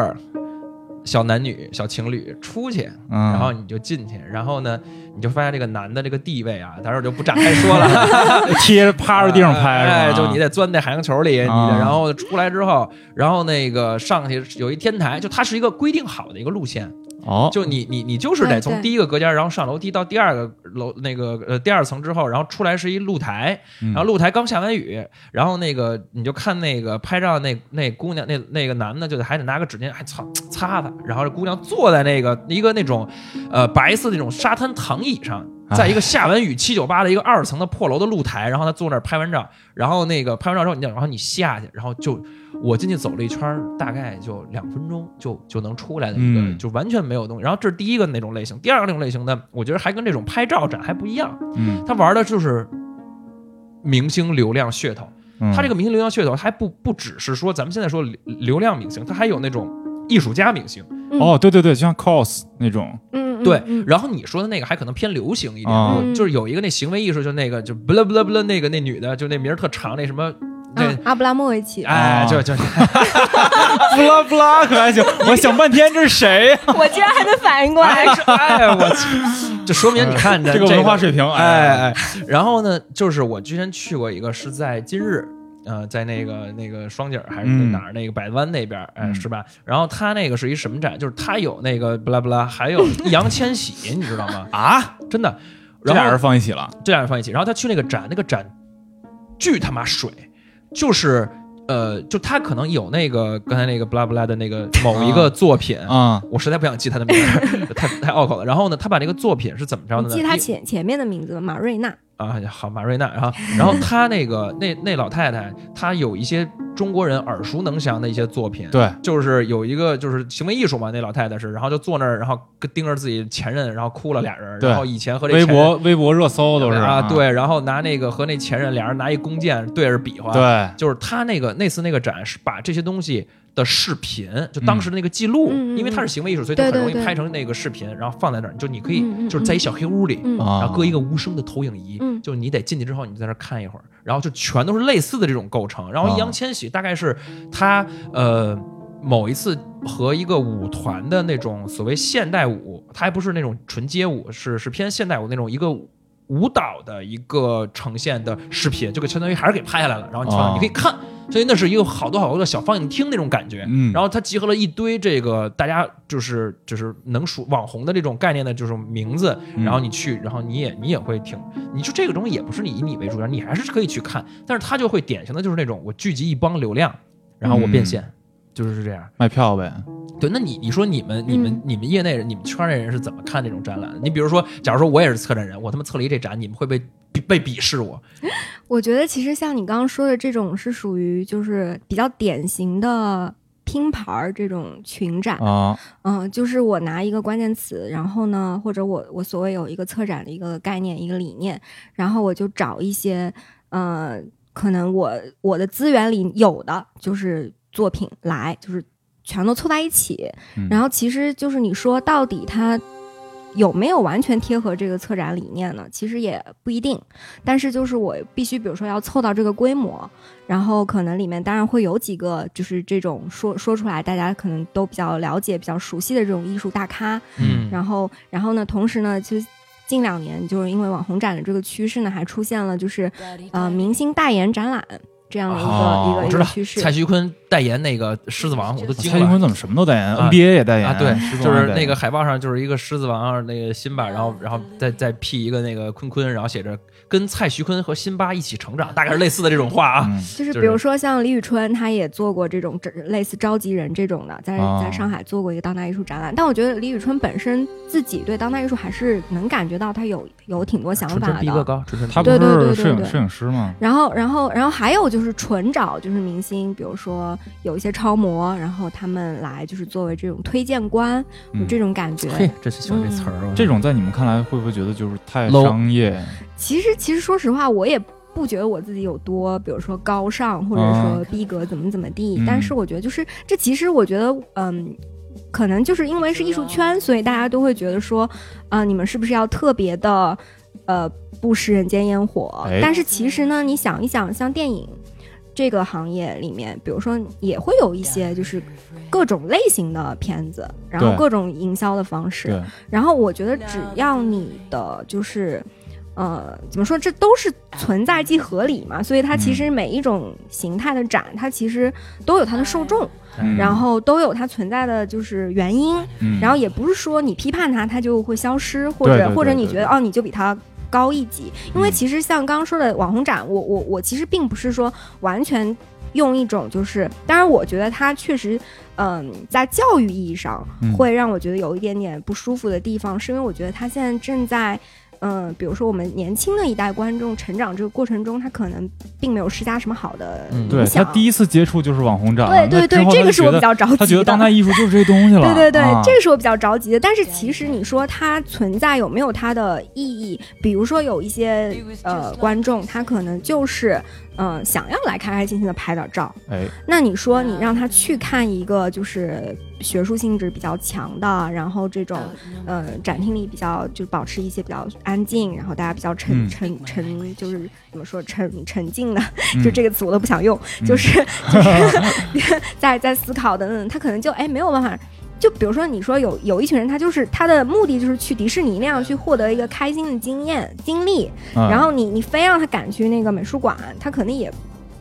小男女、小情侣出去，然后你就进去，然后呢，你就发现这个男的这个地位啊，当然我就不展开说了，贴趴着地上拍，哎，就你得钻在海洋球里，你得然后出来之后，然后那个上去有一天台，就它是一个规定好的一个路线。哦，就你你你就是得从第一个隔间，然后上楼梯到第二个楼那个呃第二层之后，然后出来是一露台，然后露台刚下完雨，然后那个你就看那个拍照那那姑娘那那个男的就得还得拿个纸巾还擦擦擦，然后这姑娘坐在那个一个那种呃白色那种沙滩躺椅上。在一个下完雨七九八的一个二层的破楼的露台，然后他坐那儿拍完照，然后那个拍完照之后，你然后你下去，然后就我进去走了一圈，大概就两分钟就就能出来的一个、嗯，就完全没有东西。然后这是第一个那种类型，第二个那种类型呢，我觉得还跟这种拍照展还不一样，嗯，他玩的就是明星流量噱头，嗯、他这个明星流量噱头还不不只是说咱们现在说流量明星，他还有那种艺术家明星。嗯、哦，对对对，像 Kaws 那种，嗯。对，然后你说的那个还可能偏流行一点，嗯、就是有一个那行为艺术，就那个就不啦不啦不啦那个那女的，就那名儿特长，那什么那、啊、阿布拉莫维奇，哎，就就不啦不啦可还行，我想半天这是谁？我居然还能反应过来，哎，我去，就说明你看、哎、这个文化水平，哎哎。然后呢，就是我之前去过一个是在今日。呃，在那个那个双井还是哪儿、嗯、那个百湾那边，哎、呃，是吧？然后他那个是一什么展？就是他有那个不啦不啦，还有易烊千玺，你知道吗？啊，真的，这俩人放一起了，这俩人放一起。然后他去那个展，那个展巨他妈水，就是呃，就他可能有那个刚才那个不啦不啦的那个某一个作品啊、嗯嗯，我实在不想记他的名字，太太拗口了。然后呢，他把那个作品是怎么着的呢？你记他前前面的名字吗？马瑞娜。啊，好，马瑞娜啊，然后她那个那那老太太，她有一些中国人耳熟能详的一些作品，对，就是有一个就是行为艺术嘛，那老太太是，然后就坐那儿，然后盯着自己前任，然后哭了俩人，然后以前和这前任微博微博热搜都是啊，对，然后拿那个和那前任俩人拿一弓箭对着比划，对，就是她那个那次那个展是把这些东西的视频，就当时的那个记录、嗯、因为它是行为艺术，所以它很容易拍成那个视频，对对对，然后放在那儿，就你可以、嗯、就是在一小黑屋里、嗯、然后搁一个无声的投影仪、嗯、就你得进去之后你在那儿看一会儿，然后就全都是类似的这种构成。然后易烊千玺大概是他呃某一次和一个舞团的那种所谓现代舞，他还不是那种纯街舞，是是偏现代舞那种一个舞蹈的一个呈现的视频，这个相当于还是给拍下来了，然后你放、哦、你可以看，所以那是一个好多好多的小放映厅那种感觉、嗯、然后它集合了一堆这个大家就是就是能数网红的这种概念的就是名字、嗯、然后你去，然后你也你也会听，你就这个东西也不是你以你为主，你还是可以去看，但是它就会典型的就是那种我聚集一帮流量然后我变现、嗯、就是这样卖票呗。对，那你你说你们你们、嗯、你们业内人你们圈内人是怎么看这种展览？你比如说假如说我也是策展人，我他妈策了一这展，你们会被被鄙视我？我觉得其实像你刚刚说的这种是属于就是比较典型的拼盘这种群展啊、哦呃，就是我拿一个关键词，然后呢，或者我我所谓有一个策展的一个概念一个理念，然后我就找一些呃，可能我我的资源里有的就是作品来，就是全都凑在一起、嗯、然后其实就是你说到底它有没有完全贴合这个策展理念呢？其实也不一定，但是就是我必须比如说要凑到这个规模，然后可能里面当然会有几个就是这种说说出来大家可能都比较了解比较熟悉的这种艺术大咖，嗯，然后然后呢同时呢其实近两年就是因为网红展的这个趋势呢还出现了就是呃明星代言展览这样的一个、哦、一个一个趋势。蔡徐坤代言那个狮子王，我都惊了。蔡徐坤怎么什么都代言 ？N B A 也代言啊？对，就是那个海报上就是一个狮子王，那个辛巴，然后然后再再 P 一个那个坤坤，然后写着跟蔡徐坤和辛巴一起成长，大概是类似的这种话啊。嗯、就是比如说像李宇春，他也做过这种类似召集人这种的，在在上海做过一个当代艺术展览。哦、但我觉得李宇春本身自己对当代艺术还是能感觉到他有有挺多想法的。逼格高，他不是摄影摄影师吗？然后然后然后还有就是。就是纯找就是明星，比如说有一些超模，然后他们来就是作为这种推荐官，有、嗯、这种感觉。嘿，这是喜欢这词儿、嗯。这种在你们看来会不会觉得就是太商业？其实，其实说实话，我也不觉得我自己有多，比如说高尚，或者说逼格怎么怎么地。嗯、但是我觉得，就是这其实我觉得，嗯。可能就是因为是艺术圈，所以大家都会觉得说，啊、呃，你们是不是要特别的，呃，不食人间烟火？哎、但是其实呢，你想一想，像电影这个行业里面，比如说也会有一些就是各种类型的片子，然后各种营销的方式。然后我觉得只要你的就是。呃，怎么说？这都是存在即合理嘛，所以它其实每一种形态的展，嗯、它其实都有它的受众、嗯，然后都有它存在的就是原因，嗯、然后也不是说你批判它，它就会消失，或者对对对对对或者你觉得哦，你就比它高一级，因为其实像刚刚说的网红展，我我我其实并不是说完全。用一种就是，当然我觉得它确实，嗯、呃，在教育意义上会让我觉得有一点点不舒服的地方，嗯、是因为我觉得它现在正在，嗯、呃，比如说我们年轻的一代观众成长这个过程中，他可能并没有施加什么好的影响。嗯、对他第一次接触就是网红展，对对对，这个是我比较着急的。他觉得当代艺术就是这东西了，对对对、啊，这个是我比较着急的。但是其实你说它存在有没有它的意义？比如说有一些呃观众，他可能就是。嗯、呃，想要来开开心心的拍点照，哎，那你说你让他去看一个就是学术性质比较强的，然后这种呃展厅里比较就保持一些比较安静，然后大家比较沉、嗯、沉沉就是怎么说沉沉静的、嗯，就这个词我都不想用，嗯、就是就是在在思考等等，他可能就哎没有办法。就比如说你说有有一群人他就是他的目的就是去迪士尼那样去获得一个开心的经验经历、嗯、然后你你非让他赶去那个美术馆他肯定也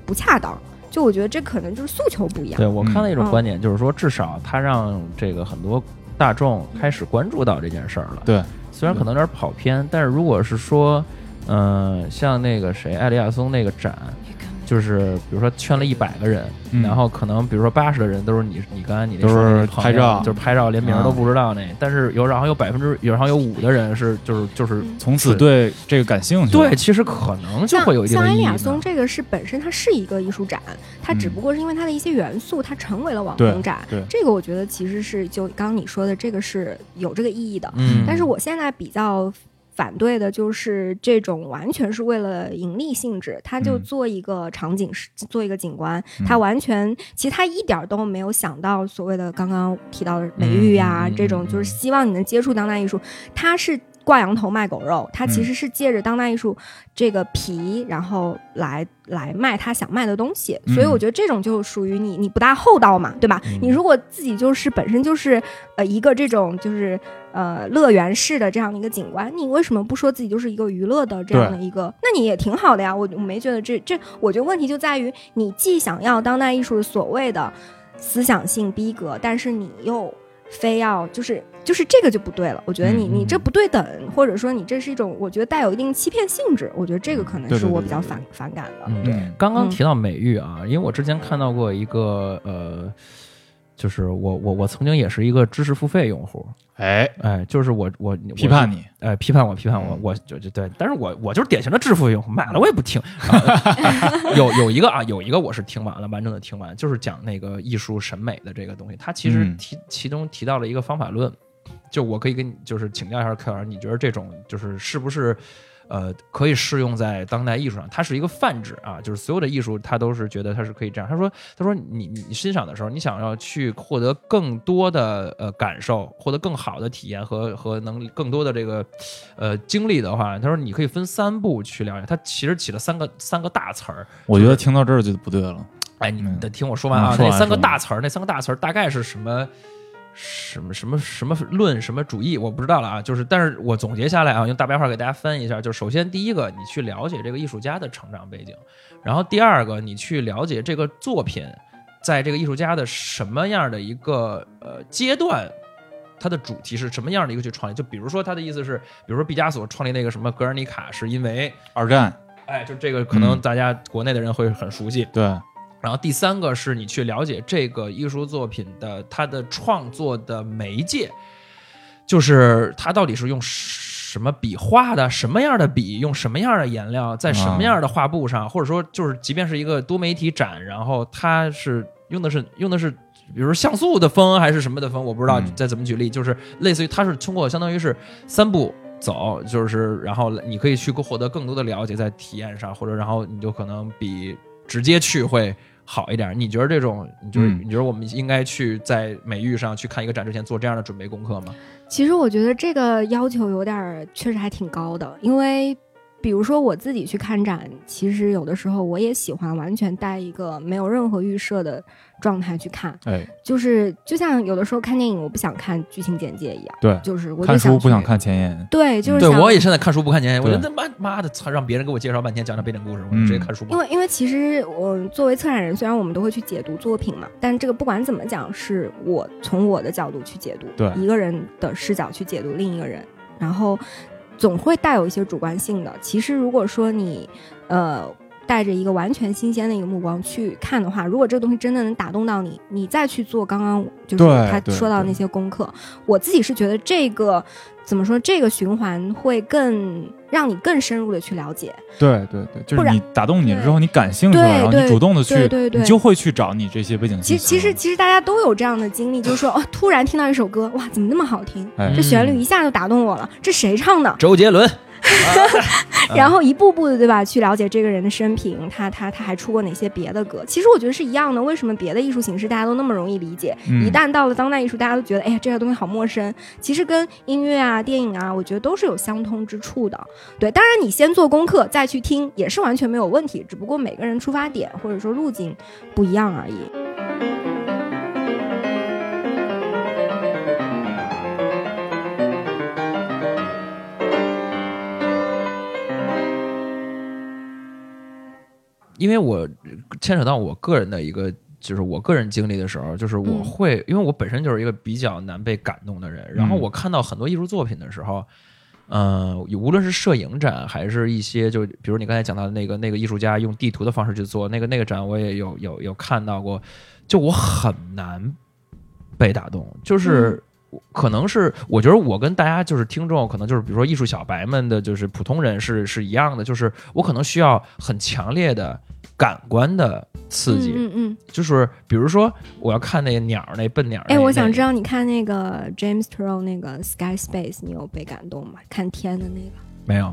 不恰当，就我觉得这可能就是诉求不一样。对，我看到一种观点、嗯、就是说至少他让这个很多大众开始关注到这件事儿了。对，虽然可能有点跑偏，但是如果是说嗯、呃、像那个谁艾利亚松那个展，就是比如说圈了一百个人、嗯，然后可能比如说八十的人都是你你刚才你那说的拍照，就是拍照连名都不知道那，嗯、但是有然后有百分之有然后有五的人是就是就是从此对这个感兴趣。对，其实可能就会有一定的意义。像埃里亚松这个是本身它是一个艺术展，它只不过是因为它的一些元素，它成为了网红展。对，对这个我觉得其实是就刚刚你说的这个是有这个意义的。嗯，但是我现在比较。反对的就是这种完全是为了盈利性质，他就做一个场景、嗯、做一个景观，他完全其实他一点都没有想到所谓的刚刚提到的美育啊、嗯、这种就是希望你能接触当代艺术，他是挂羊头卖狗肉，他其实是借着当代艺术这个皮然后来来卖他想卖的东西，所以我觉得这种就属于你你不大厚道嘛，对吧、嗯、你如果自己就是本身就是呃一个这种就是呃乐园式的这样的一个景观，你为什么不说自己就是一个娱乐的这样的一个，那你也挺好的呀，我我没觉得这这我觉得问题就在于你既想要当代艺术所谓的思想性逼格，但是你又非要就是就是这个就不对了，我觉得你你这不对等，或者说你这是一种我觉得带有一定欺骗性质，我觉得这个可能是我比较反反感的、嗯、对，刚刚提到美育啊、嗯、因为我之前看到过一个呃就是我我我曾经也是一个知识付费用户，哎哎，就是我我批判你，哎，批判我批判我，我就就对，但是我我就是典型的支付用户，买了我也不听。啊、有有一个啊，有一个我是听完了，完整的听完，就是讲那个艺术审美的这个东西，它其实提、嗯、其中提到了一个方法论，就我可以跟你就是请教一下 K R， 你觉得这种就是是不是？呃，可以适用在当代艺术上，它是一个泛指啊，就是所有的艺术，它都是觉得它是可以这样。他说，他说你你欣赏的时候，你想要去获得更多的呃感受，获得更好的体验和和能更多的这个呃经历的话，他说你可以分三步去了解。他其实起了三个三个大词儿，我觉得听到这儿就不对了。哎，你们得听我说完啊，嗯、那三个大词儿，那三个大词儿大概是什么？什么什么什么论什么主义我不知道了啊，就是但是我总结下来啊，用大白话给大家翻译一下，就是首先第一个你去了解这个艺术家的成长背景，然后第二个你去了解这个作品在这个艺术家的什么样的一个呃阶段，它的主题是什么样的一个去创立，就比如说他的意思是比如说毕加索创立那个什么格尔尼卡是因为二战，哎，就这个可能大家国内的人会很熟悉、嗯、对，然后第三个是你去了解这个艺术作品的它的创作的媒介，就是它到底是用什么笔画的，什么样的笔，用什么样的颜料，在什么样的画布上，或者说就是即便是一个多媒体展，然后它是用的是用的是比如像素的风还是什么的风，我不知道再怎么举例，就是类似于它是通过相当于是三步走，就是然后你可以去获得更多的了解在体验上，或者然后你就可能比直接去会好一点，你觉得这种，你觉得、嗯、你觉得我们应该去在美育上去看一个展之前做这样的准备功课吗？其实我觉得这个要求有点，确实还挺高的，因为比如说我自己去看展，其实有的时候我也喜欢完全带一个没有任何预设的状态去看，哎，就是就像有的时候看电影，我不想看剧情简介一样，对，就是我看书不想看前言，对，就是对我也现在看书不看前言，我觉得妈妈的，让别人给我介绍半天讲讲背景故事，我直接看书。因为因为其实我作为策展人，虽然我们都会去解读作品嘛，但这个不管怎么讲，是我从我的角度去解读，对一个人的视角去解读另一个人，然后。总会带有一些主观性的，其实如果说你呃带着一个完全新鲜的一个目光去看的话，如果这个东西真的能打动到你，你再去做刚刚就是他说到那些功课，我自己是觉得这个怎么说，这个循环会更让你更深入的去了解，对对对，就是你打动你之后你感兴趣了，然后你主动的去，对对对，你就会去找你这些背景信息。其实其实其实大家都有这样的经历，就是说哦，突然听到一首歌，哇，怎么那么好听、哎、这旋律一下就打动我了，这谁唱的？周杰伦然后一步步的，对吧？去了解这个人的生平，他他他还出过哪些别的歌？其实我觉得是一样的。为什么别的艺术形式大家都那么容易理解？嗯、一旦到了当代艺术，大家都觉得哎呀，这个东西好陌生。其实跟音乐啊、电影啊，我觉得都是有相通之处的。对，当然你先做功课再去听也是完全没有问题，只不过每个人出发点或者说路径不一样而已。因为我牵扯到我个人的一个就是我个人经历的时候，就是我会因为我本身就是一个比较难被感动的人，然后我看到很多艺术作品的时候，呃，无论是摄影展还是一些就比如你刚才讲到的那个那个艺术家用地图的方式去做那个那个展，我也有有有看到过，就我很难被打动，就是。嗯可能是我觉得我跟大家就是听众可能就是比如说艺术小白们的就是普通人是是一样的，就是我可能需要很强烈的感官的刺激，嗯 嗯, 嗯，就是比如说我要看那个鸟那笨鸟，哎，我想知道你看那个 James Turrell 那个 Sky Space 你有被感动吗？看天的那个没有，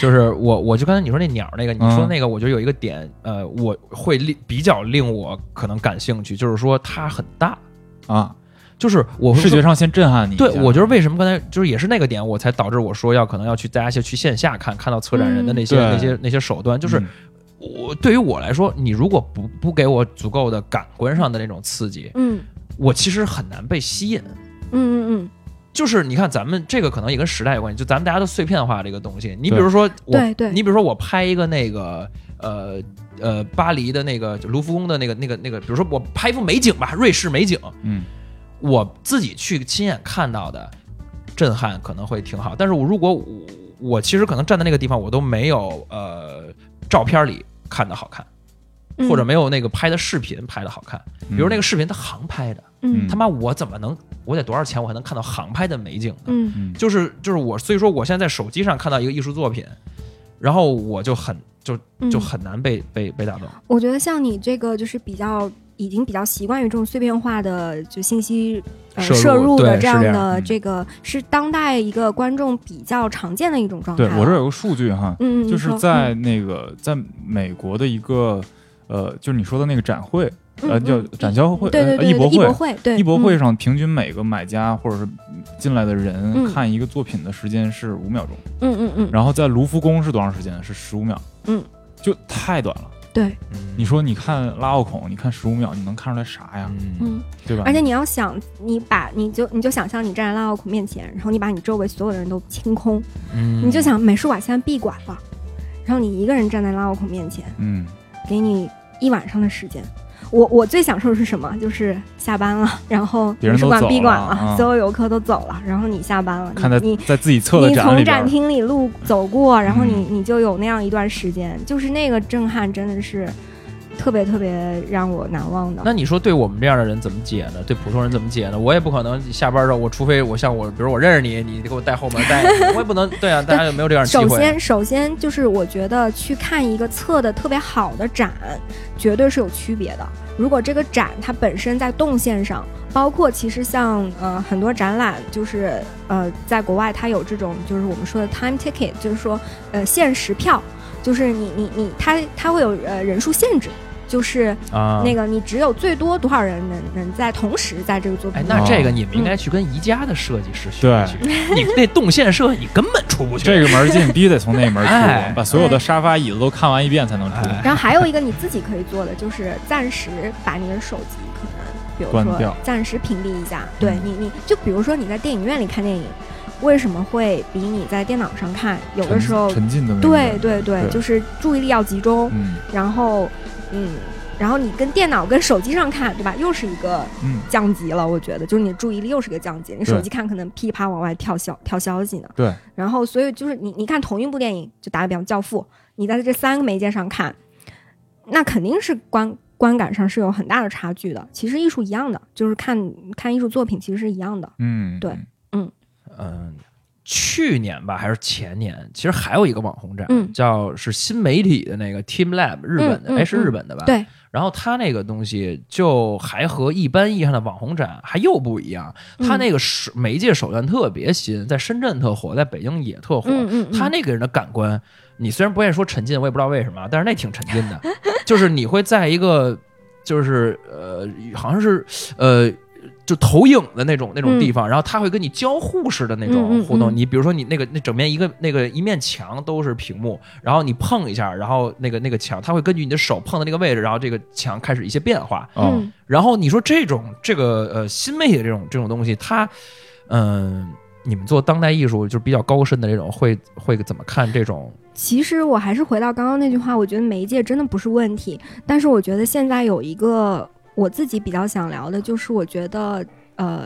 就是我我就刚才你说那鸟那个你说那个我觉得有一个点、嗯、呃我会比较令我可能感兴趣，就是说它很大啊。就是我视觉上先震撼你，对，我就是为什么刚才就是也是那个点，我才导致我说要可能要去大家先去线下看，看到策展人的那些、嗯、那些那些手段，就是、嗯、我对于我来说，你如果不不给我足够的感官上的那种刺激，嗯，我其实很难被吸引，嗯嗯嗯，就是你看咱们这个可能也跟时代有关系，就咱们大家都碎片化这个东西，你比如说我，对对，你比如说我拍一个那个呃。呃，巴黎的那个卢浮宫的那个那个那个，比如说我拍一幅美景吧，瑞士美景，嗯。我自己去亲眼看到的震撼可能会挺好，但是我如果 我, 我其实可能站在那个地方，我都没有呃照片里看的好看，或者没有那个拍的视频拍的好看。比如那个视频它航拍的，嗯，他妈我怎么能我得多少钱我还能看到航拍的美景呢？嗯，就是就是我，所以说我现在在手机上看到一个艺术作品，然后我就很就就很难被、嗯、被被打动。我觉得像你这个就是比较。已经比较习惯于这种碎片化的就信息、呃、摄, 入摄入的这样的这个是当代一个观众比较常见的一种状态。对，我这有个数据哈，嗯，就是在那个、嗯、在美国的一个呃，就是你说的那个展会，嗯、呃，叫展销会，嗯、对对对，艺博会，对，艺博会上平均每个买家或者是进来的人看一个作品的时间是五秒钟，嗯嗯嗯，然后在卢浮宫是多长时间？是十五秒，嗯，就太短了。对，你说你看拉奥孔，你看十五秒，你能看出来啥呀？嗯，对吧？而且你要想，你把你就你就想象你站在拉奥孔面前，然后你把你周围所有人都清空，嗯，你就想美术馆现在闭馆了，然后你一个人站在拉奥孔面前，嗯，给你一晚上的时间。我我最享受的是什么？就是下班了，然后美术馆闭馆了，啊、所有游客都走了，然后你下班了，看在你在自己侧的展里边，你从展厅里路走过，然后你你就有那样一段时间，就是那个震撼真的是特别特别让我难忘的。那你说对我们这样的人怎么解呢？对普通人怎么解呢？我也不可能下班的时候，我除非我像我，比如我认识你，你给我带后门带，我也不能对啊，大家有没有这样的机会？首先，首先就是我觉得去看一个测的特别好的展，绝对是有区别的。如果这个展它本身在动线上，包括其实像呃很多展览，就是呃在国外它有这种就是我们说的 time ticket， 就是说呃限时票。就是你你你，他他会有呃人数限制，就是那个你只有最多多少人能能在同时在这个作品。哎，那这个你们应该去跟宜家的设计师学去、嗯。对，你那动线设计你根本出不去，这个门进必须得从那门出、哎，把所有的沙发椅子都看完一遍才能出、哎。然后还有一个你自己可以做的，就是暂时把你的手机可能，比如说暂时屏蔽一下。对你你就比如说你在电影院里看电影。为什么会比你在电脑上看有的时候沉浸的？对对 对, 对，就是注意力要集中、嗯、然后嗯然后你跟电脑跟手机上看，对吧，又是一个降级了、嗯、我觉得就是你的注意力又是个降级，你手机看可能噼啪往外跳消跳消息呢。对，然后所以就是你你看同一部电影，就打个比方，教父，你在这三个媒介上看，那肯定是观观感上是有很大的差距的。其实艺术一样的，就是看看艺术作品其实是一样的。嗯，对，嗯嗯，去年吧还是前年，其实还有一个网红展，嗯、叫是新媒体的那个 teamLab， 日本的，哎、嗯嗯、是日本的吧？对。然后它那个东西就还和一般意义上的网红展还又不一样，它那个媒介手段特别新，在深圳特火，在北京也特火。嗯嗯嗯、它那个人的感官，你虽然不愿意说沉浸，我也不知道为什么，但是那挺沉浸的，就是你会在一个就是呃，好像是呃。就投影的那种那种地方、嗯，然后它会跟你交互式的那种互动。嗯嗯嗯、你比如说你那个那整面一个那个一面墙都是屏幕，然后你碰一下，然后那个那个墙，它会根据你的手碰的那个位置，然后这个墙开始一些变化。嗯，然后你说这种这个呃新媒体这种这种东西，它嗯、呃，你们做当代艺术就是比较高深的这种，会会怎么看这种？其实我还是回到刚刚那句话，我觉得媒介真的不是问题，但是我觉得现在有一个。我自己比较想聊的就是，我觉得，呃，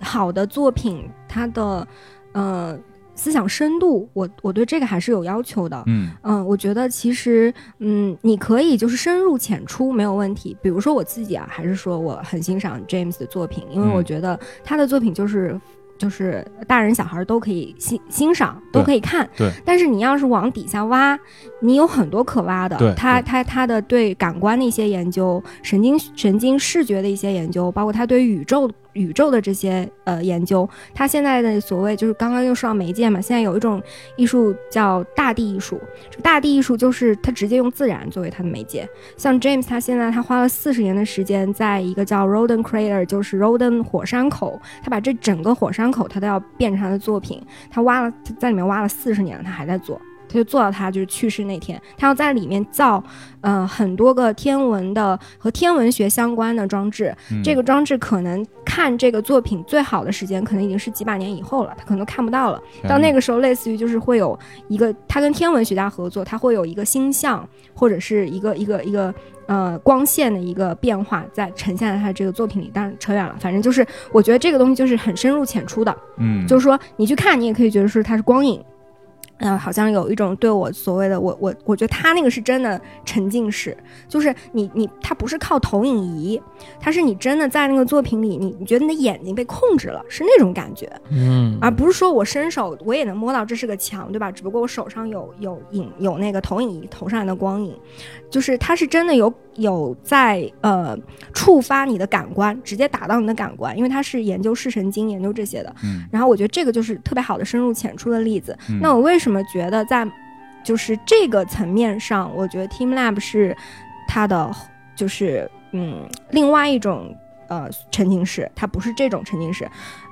好的作品，它的，呃，思想深度，我我对这个还是有要求的。嗯嗯、呃，我觉得其实嗯，你可以就是深入浅出没有问题。比如说我自己啊，还是说我很欣赏 James 的作品，因为我觉得他的作品就是。就是大人小孩都可以欣欣赏，都可以看。对。但是你要是往底下挖，你有很多可挖的。对。他他他的对感官的一些研究，神经神经视觉的一些研究，包括他对宇宙宇宙的这些呃研究。他现在的所谓就是刚刚又说到媒介嘛，现在有一种艺术叫大地艺术。这大地艺术就是他直接用自然作为他的媒介。像 James 他现在他花了四十年的时间，在一个叫 Roden Crater， 就是 Roden 火山口，他把这整个火山口他都要变成他的作品，他挖了他在里面挖了四十年了，他还在做，他就做到他就是去世那天，他要在里面造呃很多个天文的和天文学相关的装置、嗯、这个装置可能看这个作品最好的时间可能已经是几百年以后了，他可能都看不到了，到那个时候类似于就是会有一个他跟天文学家合作，他会有一个星象或者是一个一个一个呃，光线的一个变化在呈现在他这个作品里，当然扯远了。反正就是，我觉得这个东西就是很深入浅出的。嗯，就是说你去看，你也可以觉得是它是光影，呃，好像有一种对我所谓的我我我觉得他那个是真的沉浸式，就是你你他不是靠投影仪，他是你真的在那个作品里，你你觉得你的眼睛被控制了，是那种感觉。嗯，而不是说我伸手我也能摸到这是个墙，对吧？只不过我手上有有影有那个投影仪投上来的光影。就是它是真的有有在呃触发你的感官，直接打到你的感官，因为它是研究视神经研究这些的、嗯、然后我觉得这个就是特别好的深入浅出的例子、嗯、那我为什么觉得在就是这个层面上我觉得 teamLab 是它的就是嗯另外一种呃沉浸式，它不是这种沉浸式，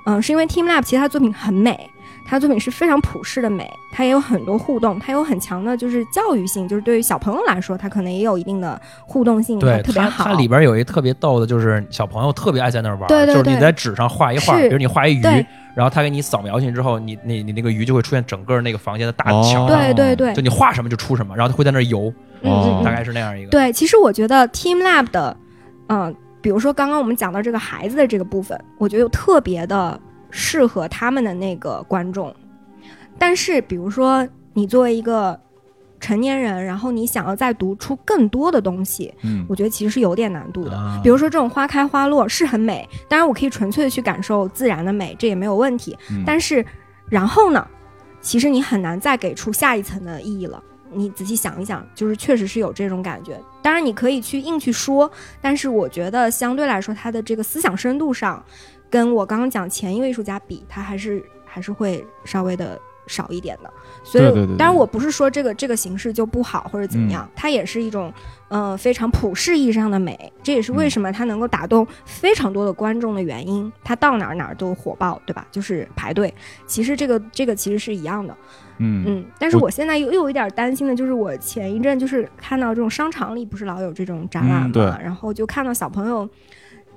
嗯、呃，是因为 teamLab 其实它作品很美，他作品是非常普世的美，他也有很多互动，他有很强的就是教育性，就是对于小朋友来说他可能也有一定的互动性，对，特别好。它里边有一特别逗的就是小朋友特别爱在那儿玩，对对对，就是你在纸上画一画，比如你画一鱼，然后他给你扫描进去之后，你你你那个鱼就会出现整个那个房间的大墙、哦、对对对，就你画什么就出什么，然后他会在那儿游、哦、大概是那样一个。对，其实我觉得 teamLab 的嗯、呃，比如说刚刚我们讲到这个孩子的这个部分，我觉得有特别的适合他们的那个观众，但是比如说你作为一个成年人，然后你想要再读出更多的东西，嗯，我觉得其实是有点难度的、啊、比如说这种花开花落是很美，当然我可以纯粹的去感受自然的美，这也没有问题、嗯、但是然后呢其实你很难再给出下一层的意义了，你仔细想一想，就是确实是有这种感觉。当然你可以去硬去说，但是我觉得相对来说它的这个思想深度上跟我刚刚讲前一位艺术家比，他还是还是会稍微的少一点的，所以对对对对，当然我不是说这个这个形式就不好或者怎么样，嗯、它也是一种呃非常普世意义上的美，这也是为什么它能够打动非常多的观众的原因。嗯、它到哪儿哪儿都火爆，对吧？就是排队，其实这个这个其实是一样的。嗯嗯，但是我现在又有一点担心的就是，我前一阵就是看到这种商场里不是老有这种展览嘛、嗯，然后就看到小朋友。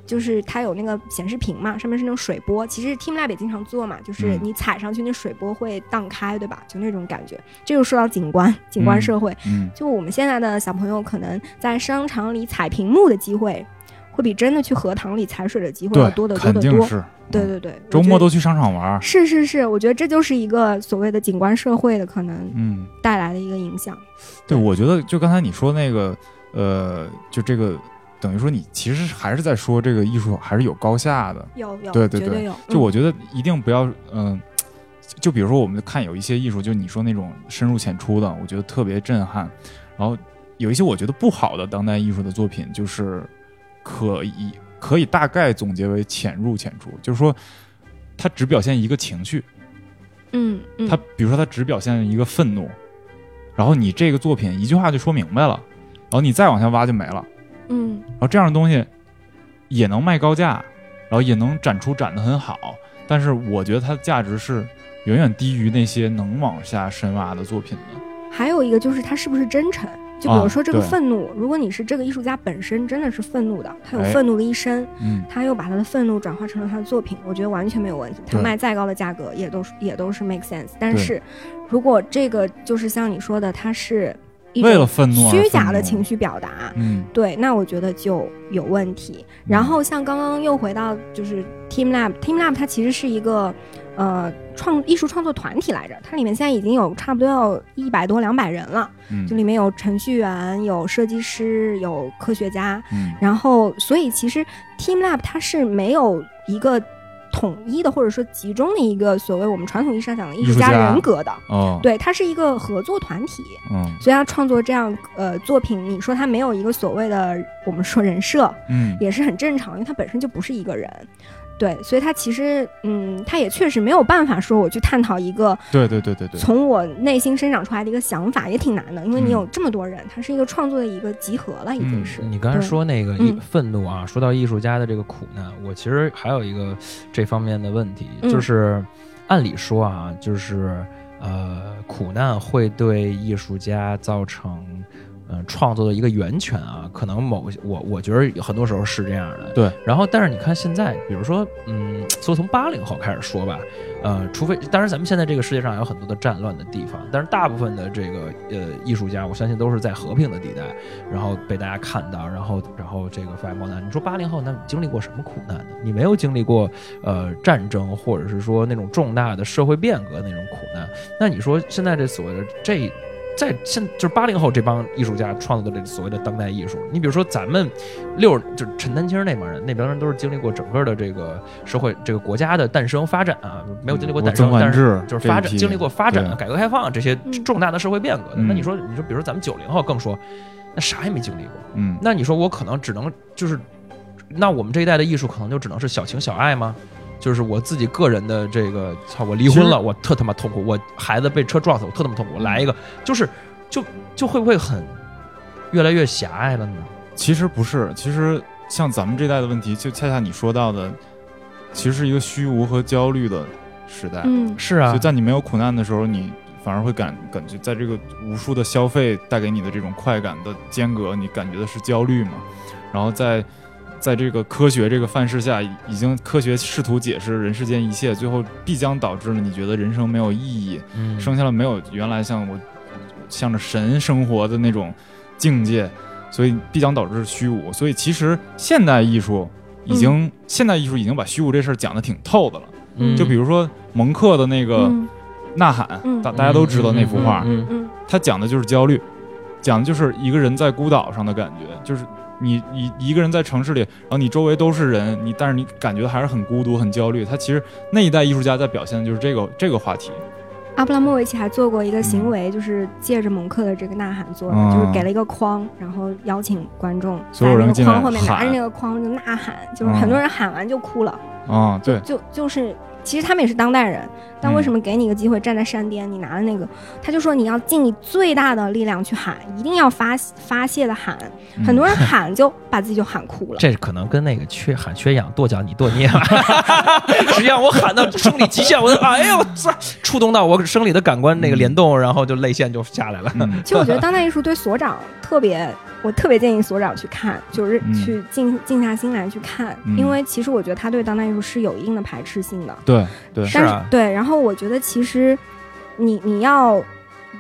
就是它有那个显示屏嘛，上面是那种水波，其实 teamLab 也经常做嘛，就是你踩上去那水波会荡开，对吧？就那种感觉。这就说到景观景观社会、嗯嗯、就我们现在的小朋友可能在商场里踩屏幕的机会会比真的去荷塘里踩水的机会要多得多得多，肯定是、嗯、对对对，周末都去商场玩，是是是，我觉得这就是一个所谓的景观社会的可能带来的一个影响、嗯、对, 对，我觉得就刚才你说那个呃就这个等于说你其实还是在说这个艺术还是有高下的，有有对对对，绝对有，就我觉得一定不要嗯、呃，就比如说我们看有一些艺术，就你说那种深入浅出的，我觉得特别震撼，然后有一些我觉得不好的当代艺术的作品，就是可以可以大概总结为浅入浅出，就是说它只表现一个情绪，嗯，它比如说它只表现一个愤怒，然后你这个作品一句话就说明白了，然后你再往下挖就没了，嗯，然后这样的东西也能卖高价，然后也能展出展得很好，但是我觉得它的价值是远远低于那些能往下深挖的作品的。还有一个就是它是不是真诚，就比如说这个愤怒、啊、如果你是这个艺术家本身真的是愤怒的，他有愤怒的一生、哎嗯、他又把他的愤怒转化成了他的作品，我觉得完全没有问题，他卖再高的价格也都是也都是 make sense， 但是如果这个就是像你说的，他是一种为了愤怒虚假的情绪表达，嗯，对，那我觉得就有问题。然后像刚刚又回到就是 teamLab， teamLab 它其实是一个呃创艺术创作团体来着，它里面现在已经有差不多要一百多两百人了，嗯，就里面有程序员，有设计师，有科学家，嗯，然后所以其实 teamLab 它是没有一个统一的或者说集中的一个所谓我们传统意义上讲的艺术家人格的，哦，对，它是一个合作团体，嗯，所以他创作这样呃作品，你说他没有一个所谓的我们说人设，嗯，也是很正常，因为他本身就不是一个人，对，所以他其实嗯，他也确实没有办法说我去探讨一个对对对对对从我内心生长出来的一个想法，也挺难的，因为你有这么多人，嗯，他是一个创作的一个集合了，已经是，嗯，你刚才说那个愤怒啊，嗯，说到艺术家的这个苦难，我其实还有一个这方面的问题，就是，嗯，按理说啊，就是呃，苦难会对艺术家造成嗯、呃、创作的一个源泉啊，可能某我我觉得很多时候是这样的。对。然后，但是你看现在，比如说，嗯，就从八零后开始说吧，呃，除非当然咱们现在这个世界上有很多的战乱的地方，但是大部分的这个呃艺术家，我相信都是在和平的地带，然后被大家看到，然后然后这个发扬光大。你说八零后那经历过什么苦难呢？你没有经历过呃战争，或者是说那种重大的社会变革那种苦难。那你说现在这所谓的这在现就是八零后这帮艺术家创作的这所谓的当代艺术，你比如说咱们六就是陈丹青那帮人，那帮人都是经历过整个的这个社会这个国家的诞生发展啊，没有经历过诞生，嗯，但是就是发展经历过发展改革开放这些重大的社会变革的，嗯，那你说你说比如说咱们九零后更说那啥也没经历过，嗯，那你说我可能只能就是那我们这一代的艺术可能就只能是小情小爱吗？就是我自己个人的这个，操！我离婚了，我特他妈痛苦；我孩子被车撞死，我特他妈痛苦。我来一个，就是就就会不会很越来越狭隘了呢？其实不是，其实像咱们这代的问题，就恰恰你说到的，其实是一个虚无和焦虑的时代。嗯，是啊。就在你没有苦难的时候，你反而会感感觉在这个无数的消费带给你的这种快感的间隔，你感觉的是焦虑嘛？然后在。在这个科学这个范式下，已经科学试图解释人世间一切，最后必将导致了你觉得人生没有意义，嗯，生下来没有原来像我向着神生活的那种境界，所以必将导致虚无。所以其实现代艺术已经、嗯、现代艺术已经把虚无这事儿讲得挺透的了、嗯、就比如说蒙克的那个呐喊、嗯、大, 大家都知道那幅画、嗯嗯嗯嗯、他讲的就是焦虑，讲的就是一个人在孤岛上的感觉，就是你你一个人在城市里，然后你周围都是人，你但是你感觉还是很孤独、很焦虑。他其实那一代艺术家在表现的就是这个这个话题。阿布拉莫维奇还做过一个行为，嗯、就是借着蒙克的这个呐喊做的、嗯，就是给了一个框，然然后邀请观众在那个框后面拿着那个框就呐喊，就是很多人喊完就哭了。啊、嗯嗯，对，就就是其实他们也是当代人，但为什么给你一个机会站在山巅，嗯、你拿着那个，他就说你要尽你最大的力量去喊，一定要发发泄的喊。很多人喊就把自己就喊哭了，这可能跟那个缺喊缺氧跺脚你跺捏，实际上我喊到生理极限，我哎呦，触动到我生理的感官那个联动，然后就泪腺就下来了。嗯、其实我觉得当代艺术对所长特别，我特别建议所长去看，就是去静、嗯、静下心来去看、嗯，因为其实我觉得他对当代艺术是有一定的排斥性的。对对是啊，对，然后我觉得其实你你要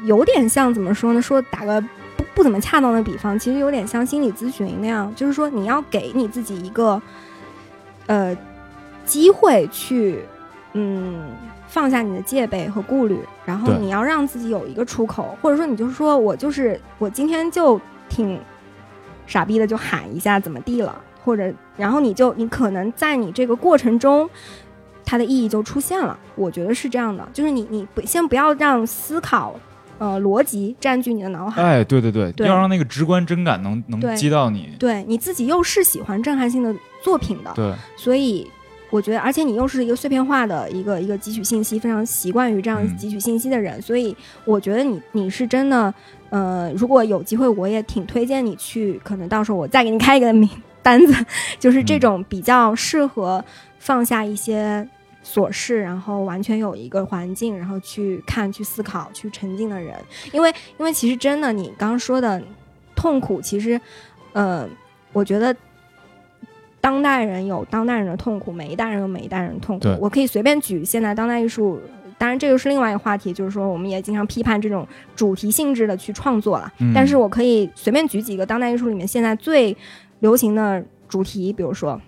有点像怎么说呢？说打个。不, 不怎么恰当的比方，其实有点像心理咨询那样，就是说你要给你自己一个呃机会去嗯放下你的戒备和顾虑，然后你要让自己有一个出口，或者说你就是说我就是我今天就挺傻逼的就喊一下怎么地了，或者然后你就你可能在你这个过程中它的意义就出现了，我觉得是这样的，就是你你不先不要让思考呃，逻辑占据你的脑海。哎，对对对，对要让那个直观真感能能击到你。对，你自己又是喜欢震撼性的作品的，对，所以我觉得，而且你又是一个碎片化的一个一个汲取信息，非常习惯于这样汲取信息的人，嗯、所以我觉得你你是真的，呃，如果有机会，我也挺推荐你去，可能到时候我再给你开一个名单子，就是这种比较适合放下一些。琐事，然后完全有一个环境，然后去看、去思考、去沉浸的人，因为因为其实真的，你刚刚说的痛苦，其实，呃，我觉得当代人有当代人的痛苦，每一代人有每一代人的痛苦。我可以随便举现在当代艺术当然这就是另外一个话题，就是说我们也经常批判这种主题性质的去创作了、嗯、但是我可以随便举几个当代艺术里面现在最流行的主题，比如说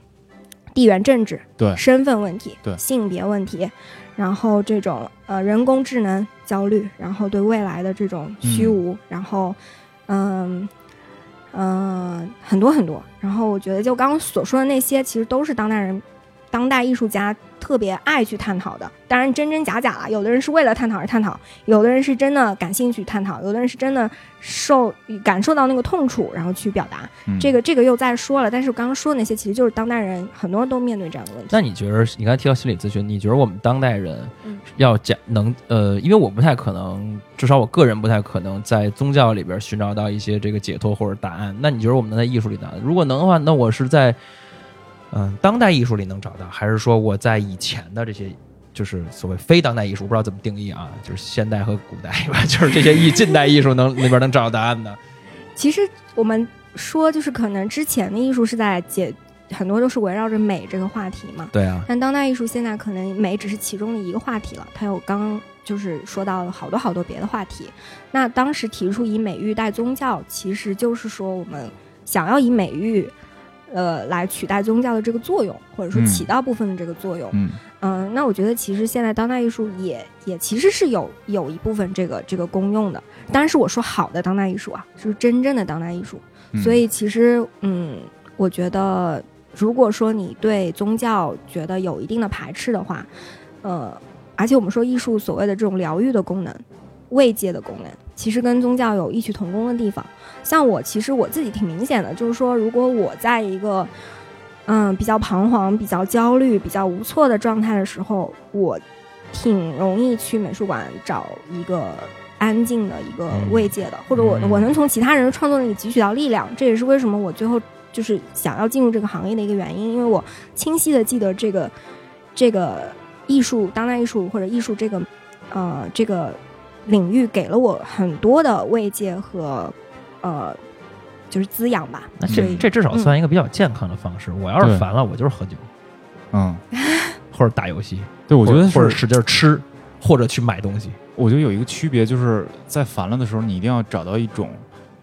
地缘政治，对，身份问题，对，性别问题，然后这种呃人工智能焦虑，然后对未来的这种虚无、嗯、然后嗯嗯、呃、很多很多，然后我觉得就刚刚所说的那些其实都是当代人当代艺术家特别爱去探讨的，当然真真假假了，有的人是为了探讨而探讨，有的人是真的感兴趣探讨，有的人是真的受感受到那个痛楚然后去表达、嗯、这个这个又再说了，但是我刚刚说的那些其实就是当代人很多人都面对这样的问题。那你觉得你刚才提到心理咨询，你觉得我们当代人要讲能呃，因为我不太可能，至少我个人不太可能在宗教里边寻找到一些这个解脱或者答案，那你觉得我们能在艺术里呢？如果能的话，那我是在嗯，当代艺术里能找到，还是说我在以前的这些，就是所谓非当代艺术，不知道怎么定义啊，就是现代和古代吧，就是这些艺近代艺术能那边能找到答案的。其实我们说，就是可能之前的艺术是在解，很多都是围绕着美这个话题嘛。对啊。但当代艺术现在可能美只是其中的一个话题了，它有刚就是说到了好多好多别的话题。那当时提出以美育代宗教，其实就是说我们想要以美育。呃，来取代宗教的这个作用，或者说起到部分的这个作用。嗯嗯、呃，那我觉得其实现在当代艺术也也其实是有有一部分这个这个功用的。当然是我说好的当代艺术啊，就是真正的当代艺术。嗯、所以其实嗯，我觉得如果说你对宗教觉得有一定的排斥的话，呃，而且我们说艺术所谓的这种疗愈的功能、慰藉的功能，其实跟宗教有异曲同工的地方。像我其实我自己挺明显的，就是说如果我在一个嗯比较彷徨、比较焦虑、比较无措的状态的时候，我挺容易去美术馆找一个安静的一个慰藉的，或者我我能从其他人的创作里汲取到力量。这也是为什么我最后就是想要进入这个行业的一个原因，因为我清晰的记得这个这个艺术当代艺术或者艺术这个呃这个领域给了我很多的慰藉和呃就是滋养吧。那这这至少算一个比较健康的方式、嗯、我要是烦了我就是喝酒，嗯，或者打游戏，对，我觉得或者使劲吃或者去买东西。我觉得有一个区别，就是在烦了的时候你一定要找到一种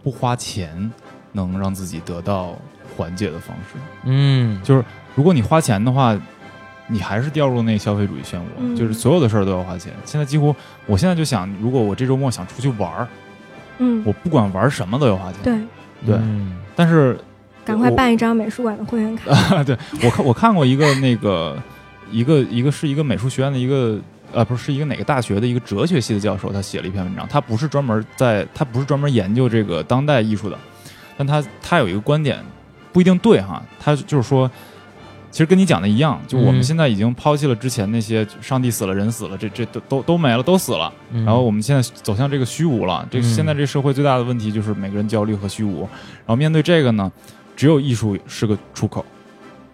不花钱能让自己得到缓解的方式。嗯，就是如果你花钱的话你还是掉入那消费主义漩涡、嗯、就是所有的事儿都要花钱。现在几乎我现在就想，如果我这周末想出去玩，嗯，我不管玩什么都要花钱。对对、嗯、但是赶快办一张美术馆的会员卡、啊、对，我看我看过一个那个一个一个是一个美术学院的一个呃不是是一个哪个大学的一个哲学系的教授，他写了一篇文章，他不是专门在他不是专门研究这个当代艺术的，但他他有一个观点不一定对哈，他就是说其实跟你讲的一样，就我们现在已经抛弃了之前那些上帝死了人死了这这都都都没了都死了、嗯、然后我们现在走向这个虚无了。这个现在这个社会最大的问题就是每个人焦虑和虚无，然后面对这个呢只有艺术是个出口。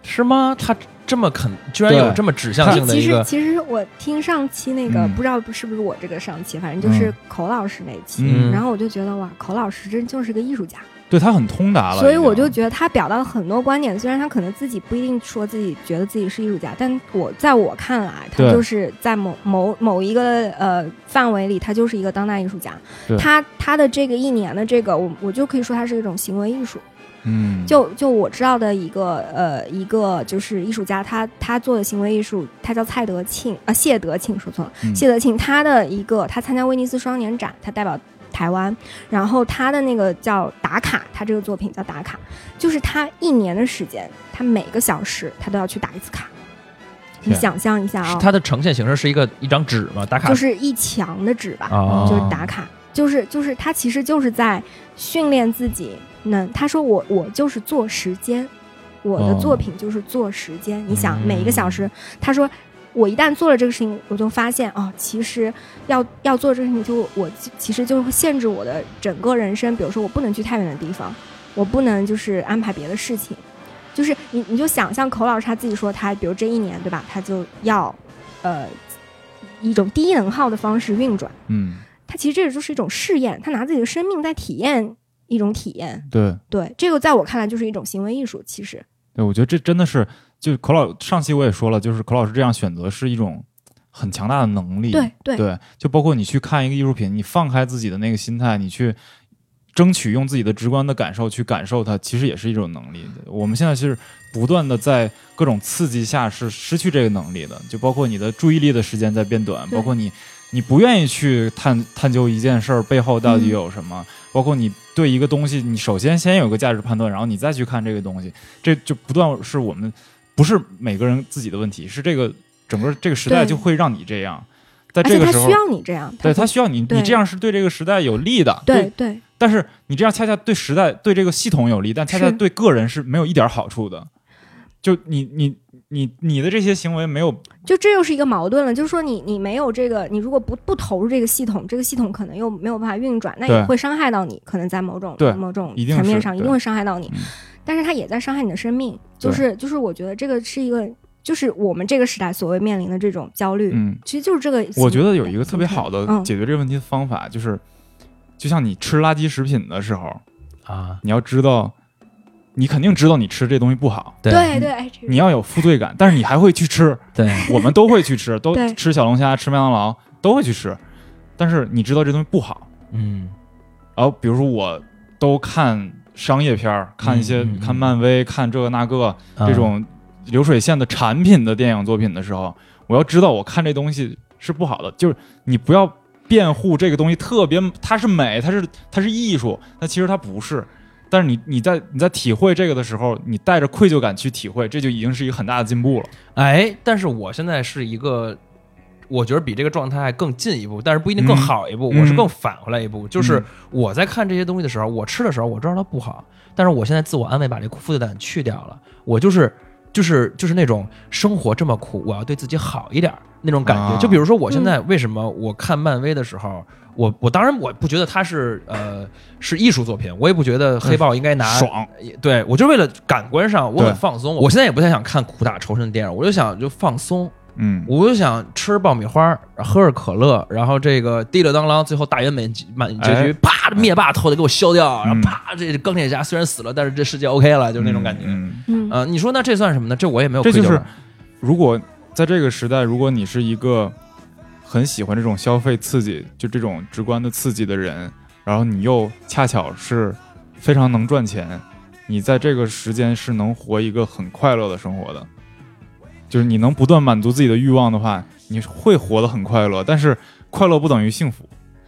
是吗？他这么肯居然有这么指向性的一个。其实其实我听上期那个、嗯、不知道是不是我这个上期，反正就是口老师那期、嗯、然后我就觉得哇，口老师真就是个艺术家。对，他很通达了，所以我就觉得他表达了很多观点，虽然他可能自己不一定说自己觉得自己是艺术家，但我在我看来他就是在某某某一个呃范围里他就是一个当代艺术家。他他的这个一年的这个我我就可以说他是一种行为艺术。嗯，就就我知道的一个呃一个就是艺术家，他他做的行为艺术，他叫蔡德庆啊、呃、谢德庆，说错了、嗯、谢德庆。他的一个他参加威尼斯双年展，他代表台湾，然后他的那个叫打卡，他这个作品叫打卡，就是他一年的时间，他每个小时他都要去打一次卡。你想象一下啊、哦，他的呈现形式是一个一张纸吗？打卡就是一墙的纸吧，哦、就是打卡，就是就是他其实就是在训练自己能。他说我我就是做时间，我的作品就是做时间。哦、你想每一个小时，嗯、他说。我一旦做了这个事情，我就发现哦，其实要要做这个事情就，就我其实就会限制我的整个人生。比如说，我不能去太远的地方，我不能就是安排别的事情。就是你你就想象口老师他自己说他，比如这一年对吧，他就要呃一种低能耗的方式运转。嗯，他其实这就是一种试验，他拿自己的生命在体验一种体验。对对，这个在我看来就是一种行为艺术。其实，对，我觉得这真的是。就口老上期我也说了，就是口老师这样选择是一种很强大的能力。对 对, 对，就包括你去看一个艺术品，你放开自己的那个心态，你去争取用自己的直观的感受去感受它，其实也是一种能力。我们现在是不断的在各种刺激下是失去这个能力的，就包括你的注意力的时间在变短，包括你你不愿意去探探究一件事儿背后到底有什么、嗯、包括你对一个东西，你首先先有个价值判断，然后你再去看这个东西，这就不断是我们不是每个人自己的问题，是这个整个这个时代就会让你这样，在这个时候而且他需要你这样，对，他需要你，你这样是对这个时代有利的，对 对, 对，但是你这样恰恰对时代对这个系统有利，但恰恰对个人是没有一点好处的，就你你你你的这些行为没有，就这又是一个矛盾了，就是说你你没有这个，你如果不不投入这个系统，这个系统可能又没有办法运转，那也会伤害到你，可能在某种某种层面上一定会伤害到你，但是它也在伤害你的生命，就是就是我觉得这个是一个，就是我们这个时代所谓面临的这种焦虑，嗯，其实就是这个。我觉得有一个特别好的解决这个问题的方法，嗯、就是就像你吃垃圾食品的时候啊，你要知道。你肯定知道你吃这东西不好，对对，你要有负罪感，但是你还会去吃，对，我们都会去吃，都吃小龙虾，吃麦当劳都会去吃，但是你知道这东西不好，嗯，然后比如说我都看商业片，看一些、嗯、看漫威，看这个那个、嗯、这种流水线的产品的电影作品的时候，我要知道我看这东西是不好的，就是你不要辩护这个东西特别，它是美，它是它是艺术，但其实它不是。但是你你在你在体会这个的时候，你带着愧疚感去体会，这就已经是一个很大的进步了。哎，但是我现在是一个，我觉得比这个状态更进一步，但是不一定更好一步。嗯、我是更返回来一步、嗯，就是我在看这些东西的时候，我吃的时候我知道它不好，但是我现在自我安慰，把这负罪感去掉了。我就是就是就是那种生活这么苦，我要对自己好一点那种感觉、啊。就比如说我现在为什么我看漫威的时候。嗯我我当然我不觉得它是呃是艺术作品，我也不觉得黑豹应该拿、嗯、爽，对我就为了感官上我很放松，我现在也不太想看苦大仇深的电影，我就想就放松，嗯，我就想吃爆米花，喝着可乐，然后这个滴了当啷，最后大圆满结局，啪，灭霸头得给我削掉，然后啪，这钢铁侠虽然死了，但是这世界 OK 了，就是那种感觉，嗯，嗯呃、你说那这算什么呢？这我也没有愧疚感，这就是如果在这个时代，如果你是一个。很喜欢这种消费刺激，就这种直观的刺激的人，然后你又恰巧是非常能赚钱，你在这个时间是能活一个很快乐的生活的，就是你能不断满足自己的欲望的话，你会活得很快乐，但是快乐不等于幸福。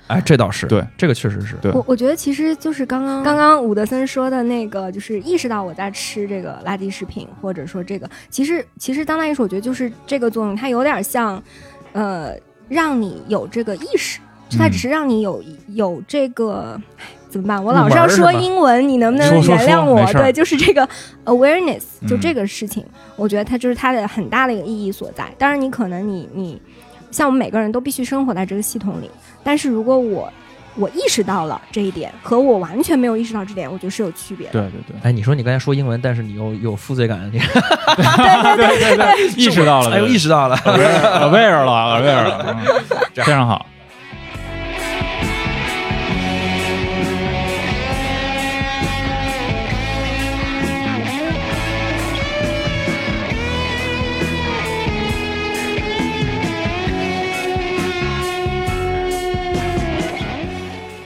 哎，这倒是对，这个确实是对。我我觉得其实就是刚刚刚刚伍德森说的那个，就是意识到我在吃这个垃圾食品，或者说这个，其实其实当代艺术，我觉得就是这个作用，它有点像，呃。让你有这个意识，它只是让你有、嗯、有这个怎么办？我老是要说英文，你能不能原谅我？说说说对，就是这个 awareness， 就这个事情、嗯，我觉得它就是它的很大的一个意义所在。当然，你可能你你像我们每个人都必须生活在这个系统里，但是如果我我意识到了这一点，和我完全没有意识到这点，我觉得是有区别的。对对对。哎，你说你刚才说英文，但是你又有负罪感，你对对对对对，意识到了，哎呦，意识到了 ，aware 了 ，aware 了。非常好。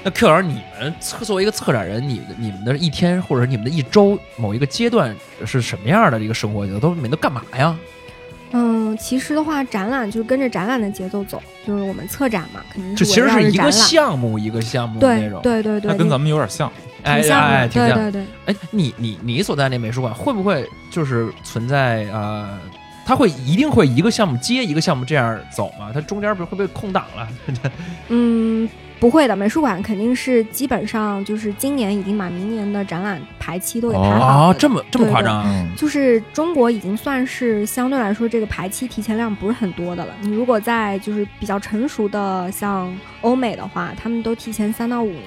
那 Q 老师，你们作为一个策展人，你你们的一天或者你们的一周某一个阶段是什么样的一个生活节奏？都你们都干嘛呀？嗯，其实的话，展览就是跟着展览的节奏走，就是我们策展嘛，肯定是就其实是一个项目一个项目那种，对对对，它跟咱们有点像。哎哎，对对对。哎，你你你所在那美术馆会不会就是存在呃？他会一定会一个项目接一个项目这样走吗？它中间会不会空档了？嗯。不会的，美术馆肯定是基本上就是今年已经把明年的展览排期都给排好了、哦、这么这么夸张、啊、就是中国已经算是相对来说这个排期提前量不是很多的了，你如果在就是比较成熟的像欧美的话，他们都提前三到五年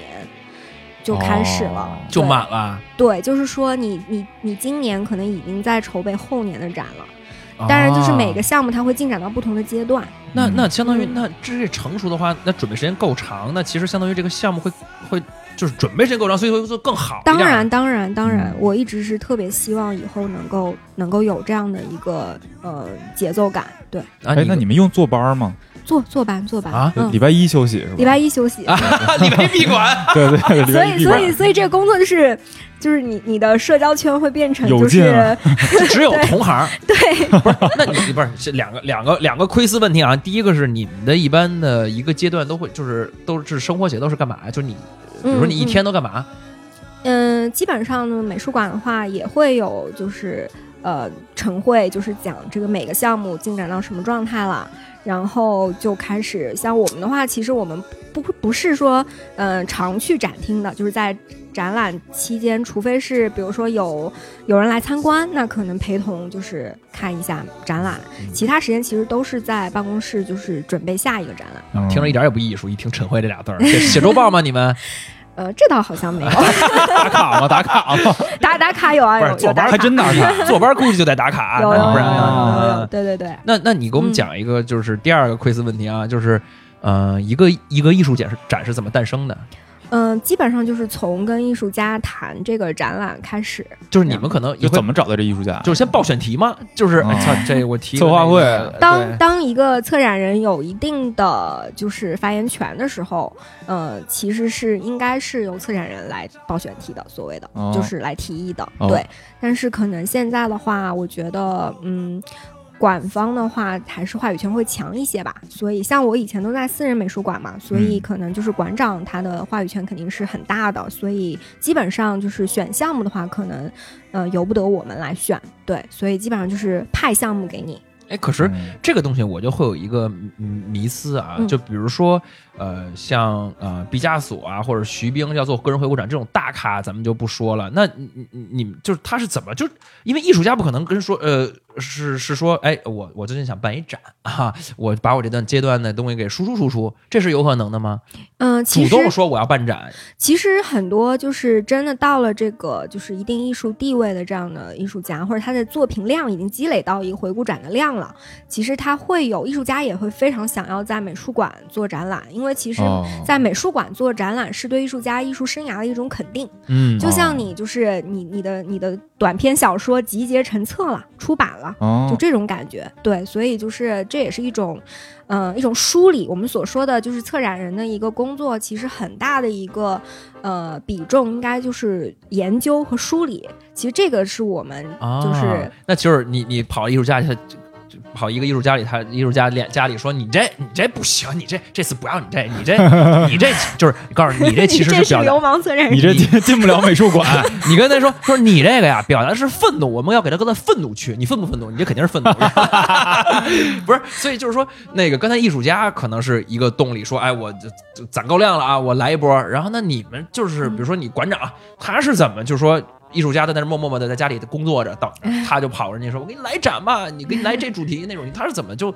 就开始了、哦、就满了，对，就是说你你你今年可能已经在筹备后年的展了，当然就是每个项目它会进展到不同的阶段、啊、那那相当于那这成熟的话，那准备时间够长，那其实相当于这个项目会会就是准备时间够长，所以会做更好。当然当然当然、嗯、我一直是特别希望以后能够能够有这样的一个呃节奏感。对，哎，那你们用坐班吗？坐坐班坐班啊、嗯，礼拜一休息是吧？礼拜一休息，啊、礼拜一闭馆。对对对，所以所以所以这个工作就是就是你你的社交圈会变成就是有、啊、只有同行。对，对不是，那你不是是两个两个两个窥私问题啊？第一个是你们的一般的一个阶段都会就是都是生活节都是干嘛？就是你比如说你一天都干嘛？嗯，嗯嗯基本上呢，美术馆的话也会有就是呃晨会，就是讲这个每个项目进展到什么状态了。然后就开始，像我们的话，其实我们不不是说，嗯、呃，常去展厅的，就是在展览期间，除非是比如说有有人来参观，那可能陪同就是看一下展览，其他时间其实都是在办公室，就是准备下一个展览。嗯、听着一点也不艺术，一听"晨会"这俩字儿，写周报吗？你们？呃，这倒好像没有。打卡吗？打卡吗？打打卡有啊，有坐班还真打卡，坐班估计就得打卡，有有有有有。对对对。那那你给我们讲一个，就是第二个窥私问题啊，嗯、就是呃，一个一个艺术展是展是怎么诞生的？嗯、呃，基本上就是从跟艺术家谈这个展览开始。就是你们可能也怎么找到这艺术家？就是先报选题吗？就是、哦哎、这我提策划会。当当一个策展人有一定的就是发言权的时候，呃，其实是应该是由策展人来报选题的，所谓的、哦、就是来提议的。对、哦，但是可能现在的话，我觉得嗯。馆方的话还是话语权会强一些吧，所以像我以前都在私人美术馆嘛，所以可能就是馆长他的话语权肯定是很大的，所以基本上就是选项目的话可能呃由不得我们来选，对，所以基本上就是派项目给你。哎，可是这个东西我就会有一个迷思啊，就比如说呃，像呃毕加索啊或者徐冰要做个人回顾展这种大咖，咱们就不说了。那你你就是他是怎么就因为艺术家不可能跟说呃是是说哎我我最近想办一展啊，我把我这段阶段的东西给输出输出，这是有可能的吗？嗯、呃，主动说我要办展，其实很多就是真的到了这个就是一定艺术地位的这样的艺术家，或者他的作品量已经积累到一个回顾展的量了。其实他会有艺术家也会非常想要在美术馆做展览，因为其实在美术馆做展览是对艺术家艺术生涯的一种肯定。嗯，就像你就是你你的你的短篇小说集结成册了，出版了，就这种感觉。对，所以就是这也是一种呃一种梳理。我们所说的就是策展人的一个工作，其实很大的一个呃比重应该就是研究和梳理。其实这个是我们就是、啊、那就是你你跑艺术家去。跑一个艺术家里，他艺术家脸家里说你这你这不行，你这这次不要你这你这你这就是告诉你这其实是表达流氓策展人，你这进不了美术馆。你跟他说说你这个呀，表达是愤怒，我们要给他搁在愤怒区，你愤不愤怒？你这肯定是愤怒。不是，所以就是说那个刚才艺术家可能是一个动力，说哎我攒够量了啊，我来一波。然后呢，你们就是比如说你馆长他是怎么就是说。艺术家在那默默默的在家里工作着，到他就跑人家说：“我给你来展吧，你给你来这主题那种。”他是怎么就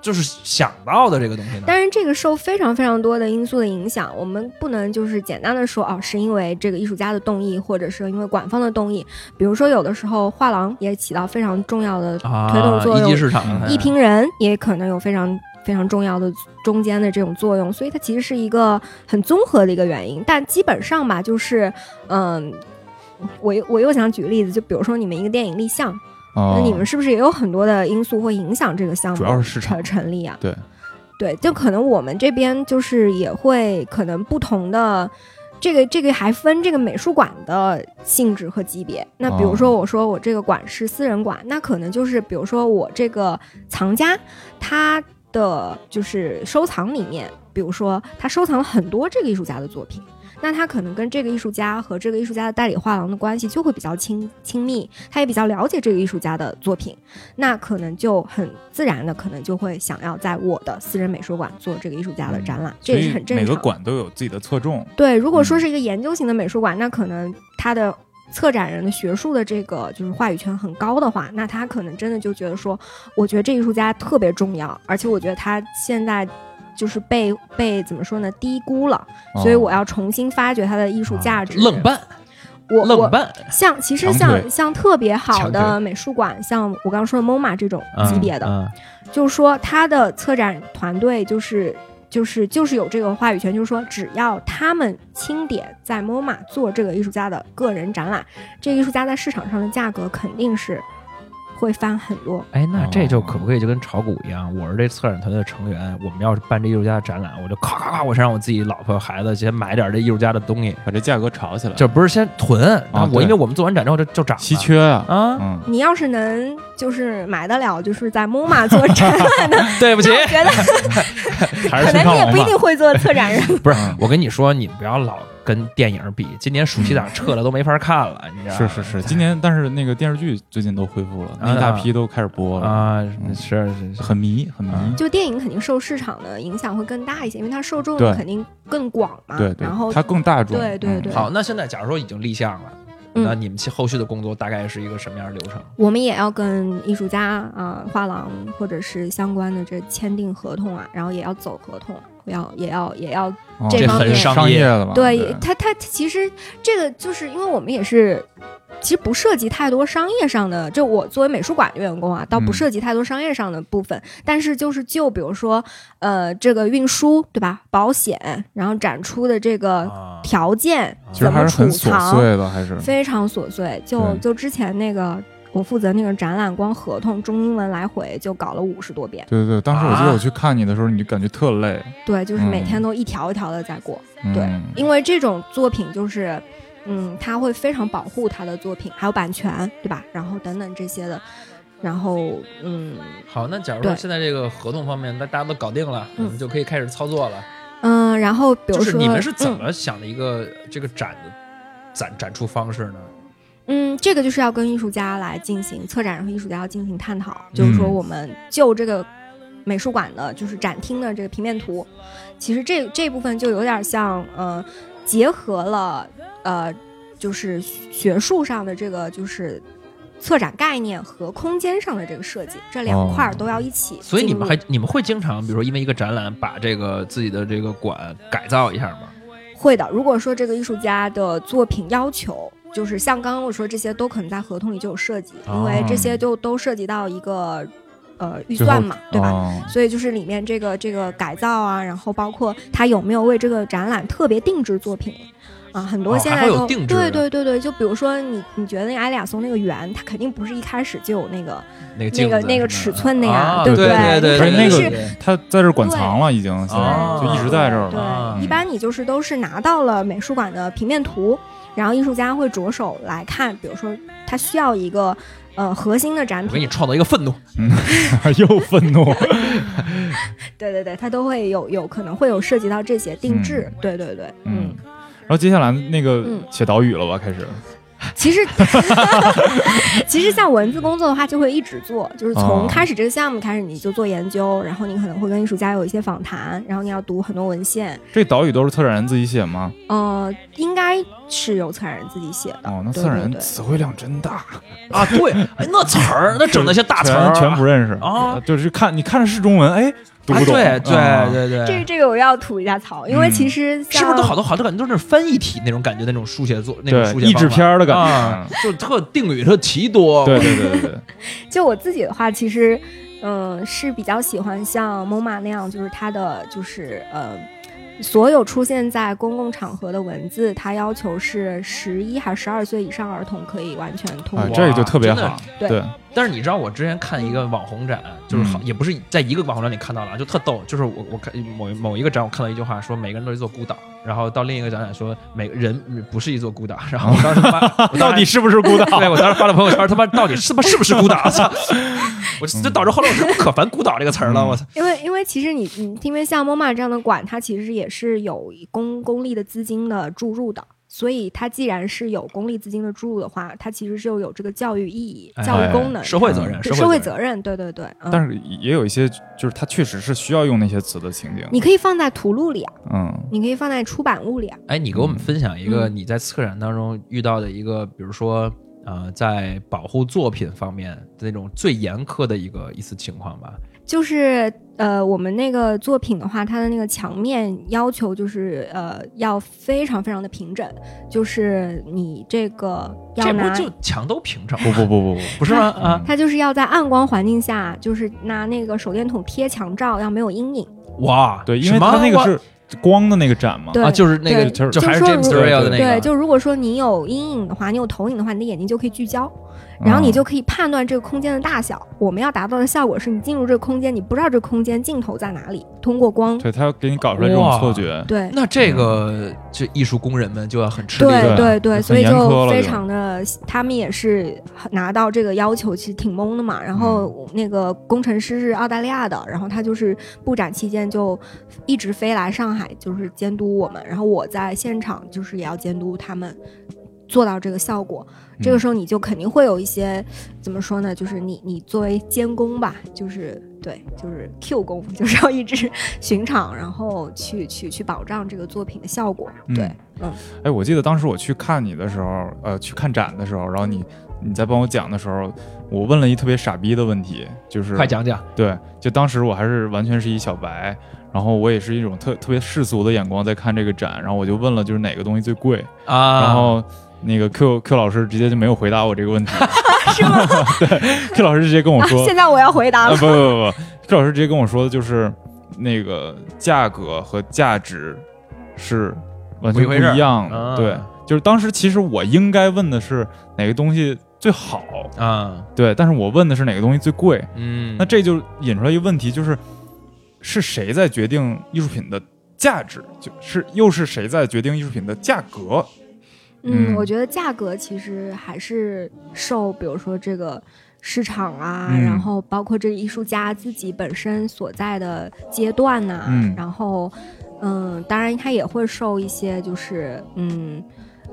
就是想到的这个东西呢？当然，这个受非常非常多的因素的影响，我们不能就是简单的说哦，是因为这个艺术家的动议，或者是因为馆方的动议。比如说，有的时候画廊也起到非常重要的推动作用，啊、一级市场、嗯、艺评人也可能有非常。非常重要的中间的这种作用，所以它其实是一个很综合的一个原因。但基本上吧，就是嗯，我我又想举例子，就比如说你们一个电影立项，哦、那你们是不是也有很多的因素会影响这个项目？主要是市场成立啊，对对，就可能我们这边就是也会可能不同的。这个这个还分这个美术馆的性质和级别。那比如说，我说我这个馆是私人馆，哦、那可能就是比如说我这个藏家他。的就是收藏里面，比如说他收藏了很多这个艺术家的作品，那他可能跟这个艺术家和这个艺术家的代理画廊的关系就会比较亲亲密，他也比较了解这个艺术家的作品，那可能就很自然的可能就会想要在我的私人美术馆做这个艺术家的展览，嗯、这也是很正常。每个馆都有自己的侧重。对，如果说是一个研究型的美术馆，那可能他的策展人的学术的这个就是话语权很高的话，那他可能真的就觉得说，我觉得这艺术家特别重要，而且我觉得他现在就是被被怎么说呢，低估了，所以我要重新发掘他的艺术价值。哦、冷办。我冷办像其实像像特别好的美术馆，像我刚刚说的 MoMA 这种级别的，嗯嗯、就是说他的策展团队就是就是就是有这个话语权，就是说只要他们清点在 MoMA 做这个艺术家的个人展览，这个艺术家在市场上的价格肯定是会翻很多。哎，那这就可不可以就跟炒股一样，我是这策展团队的成员，我们要是办这艺术家的展览，我就咔咔咔，我先让我自己老婆孩子先买点这艺术家的东西，把这价格炒起来，这不是先囤啊？我因为我们做完展之后就就涨了，稀缺啊啊、嗯！你要是能就是买得了，就是在 MoMA 做展览的，对不起，我觉得可能你也不一定会做策展人。不是，我跟你说，你不要老跟电影比，今年暑期档撤了都没法看了，你知道吗？是是是，今年但是那个电视剧最近都恢复了，那一大批都开始播了啊，是是是，很迷很迷。就电影肯定受市场的影响会更大一些，因为它受众肯定更广嘛，对对，然后它更大众，对对对。好，那现在假如说已经立项了，那你们后续的工作大概是一个什么样的流程？我们也要跟艺术家啊、画廊或者是相关的这签订合同啊，然后也要走合同。要也要也要这方面、哦、商业的吧？对，他他其实这个就是因为我们也是，其实不涉及太多商业上的。就我作为美术馆的员工啊，倒不涉及太多商业上的部分。嗯、但是就是就比如说呃，这个运输对吧？保险，然后展出的这个条件，啊、怎么储藏，其实还是很琐碎的，还是非常琐碎。就就之前那个。我负责那个展览，光合同中英文来回就搞了五十多遍。对对，当时我记得我去看你的时候，啊、你就感觉特累。对，就是每天都一条一条的在过。嗯、对，因为这种作品就是，嗯，他会非常保护他的作品，还有版权，对吧？然后等等这些的，然后嗯。好，那假如说现在这个合同方面，那大家都搞定了，我、嗯、们就可以开始操作了。嗯，然后比如说，就是你们是怎么想的一个、嗯、这个展的展展出方式呢？嗯，这个就是要跟艺术家来进行策展人和艺术家要进行探讨，就是说我们就这个美术馆的就是展厅的这个平面图，其实这这部分就有点像呃结合了呃就是学术上的这个就是策展概念和空间上的这个设计，这两块都要一起、哦、所以你们还你们会经常比如说因为一个展览把这个自己的这个馆改造一下吗？会的，如果说这个艺术家的作品要求就是像刚刚我说这些都可能在合同里就有涉及，因为这些就都涉及到一个呃预算嘛，对吧、哦、所以就是里面这个这个改造啊，然后包括他有没有为这个展览特别定制作品啊，很多现在都、哦、对对对对，就比如说你你觉得那埃里亚松那个圆，它肯定不是一开始就有那个那个、那个、那个尺寸那样、啊，对不对？对对对，而且那个它在这馆藏了，已经现在、啊、就一直在这儿了。对，啊、一般你就是都是拿到了美术馆的平面图，然后艺术家会着手来看，比如说他需要一个呃核心的展品，我给你创造一个愤怒，嗯、又愤怒。对对对，他都会有有可能会有涉及到这些定制，嗯、对对对，嗯。嗯，然后接下来那个写导语了吧？嗯、开始，其实其实像文字工作的话，就会一直做，就是从开始这个项目开始，你就做研究，哦、然后你可能会跟艺术家有一些访谈，然后你要读很多文献。这导语都是策展人自己写吗？呃，应该是由策展人自己写的。哦，那策展人词汇量真大啊！对，那词儿，那整那些大词儿、啊、全, 全不认识啊，就是看你看着是中文，哎。啊、对对对对，这这个我要吐一下槽，因为其实像、嗯、是不是都好多好多感觉都是翻译体那种感觉，那种书写作那种书写译制片的感觉，啊、就特定语特奇多。对对对对，就我自己的话，其实嗯、呃、是比较喜欢像 MoMA 那样，就是它的就是呃所有出现在公共场合的文字，它要求是十一还是十二岁以上儿童可以完全通过，啊、这就特别好。对。对，但是你知道我之前看一个网红展，就是好、嗯、也不是在一个网红展里看到了，就特逗，就是我我看某某一个展我看到一句话说每个人都是一座孤岛，然后到另一个展览说每个人不是一座孤岛，然后我当时他妈我到底是不是孤岛？对，我当时发了朋友圈，他妈到底是不是不是孤岛？我就导致后来我是不可烦孤岛这个词儿了，我、嗯、因为因为其实你你因为像 MoMA 这样的馆，它其实也是有公公立的资金的注入的。所以它既然是有公立资金的注入的话，它其实就有这个教育意义、哎、教育功能、社会责任、社会责任，对对对。嗯、但是也有一些，就是它确实是需要用那些词的情景。你可以放在图录里啊，嗯，你可以放在出版物里啊。哎，你给我们分享一个你在策展当中遇到的一个，嗯、比如说，呃，在保护作品方面的那种最严苛的一个一次情况吧。就是呃，我们那个作品的话，它的那个墙面要求就是呃，要非常非常的平整，就是你这个要拿这不就墙都平整？不不不不不，不是吗？啊，它就是要在暗光环境下，就是拿那个手电筒贴墙罩，要没有阴影。哇，对，因为他那个是光的那个展嘛，啊，就是那个就是就还是 James Turrell 的那个。对，就如果说你有阴影的话，你有投影的话，你的眼睛就可以聚焦，然后你就可以判断这个空间的大小。嗯、我们要达到的效果是你进入这个空间，你不知道这个空间尽头在哪里，通过光，对，他要给你搞出来这种错觉。对，那这个这艺术工人们就要很吃力，对对对，所以就非常的，他们也是拿到这个要求，其实挺懵的嘛。然后那个工程师是澳大利亚的，然后他就是布展期间就一直飞来上海，就是监督我们，然后我在现场就是也要监督他们做到这个效果。这个时候你就肯定会有一些怎么说呢，就是你你作为监工吧，就是对，就是 Q 工，就是要一直巡场，然后去去去保障这个作品的效果。对，嗯，嗯哎，我记得当时我去看你的时候，呃，去看展的时候，然后你你在帮我讲的时候，我问了一特别傻逼的问题，就是快讲讲。对，就当时我还是完全是一小白，然后我也是一种特特别世俗的眼光在看这个展，然后我就问了，就是哪个东西最贵啊？然后。那个 Q Q 老师直接就没有回答我这个问题，是吗？对 ，Q 老师直接跟我说，啊、现在我要回答了。啊、不不不 ，Q 老师直接跟我说的就是那个价格和价值是完全不一样的。啊、对，就是当时其实我应该问的是哪个东西最好啊？对，但是我问的是哪个东西最贵。嗯，那这就引出来一个问题，就是是谁在决定艺术品的价值？就是又是谁在决定艺术品的价格？嗯，我觉得价格其实还是受比如说这个市场啊、嗯、然后包括这艺术家自己本身所在的阶段啊、嗯、然后嗯当然他也会受一些就是嗯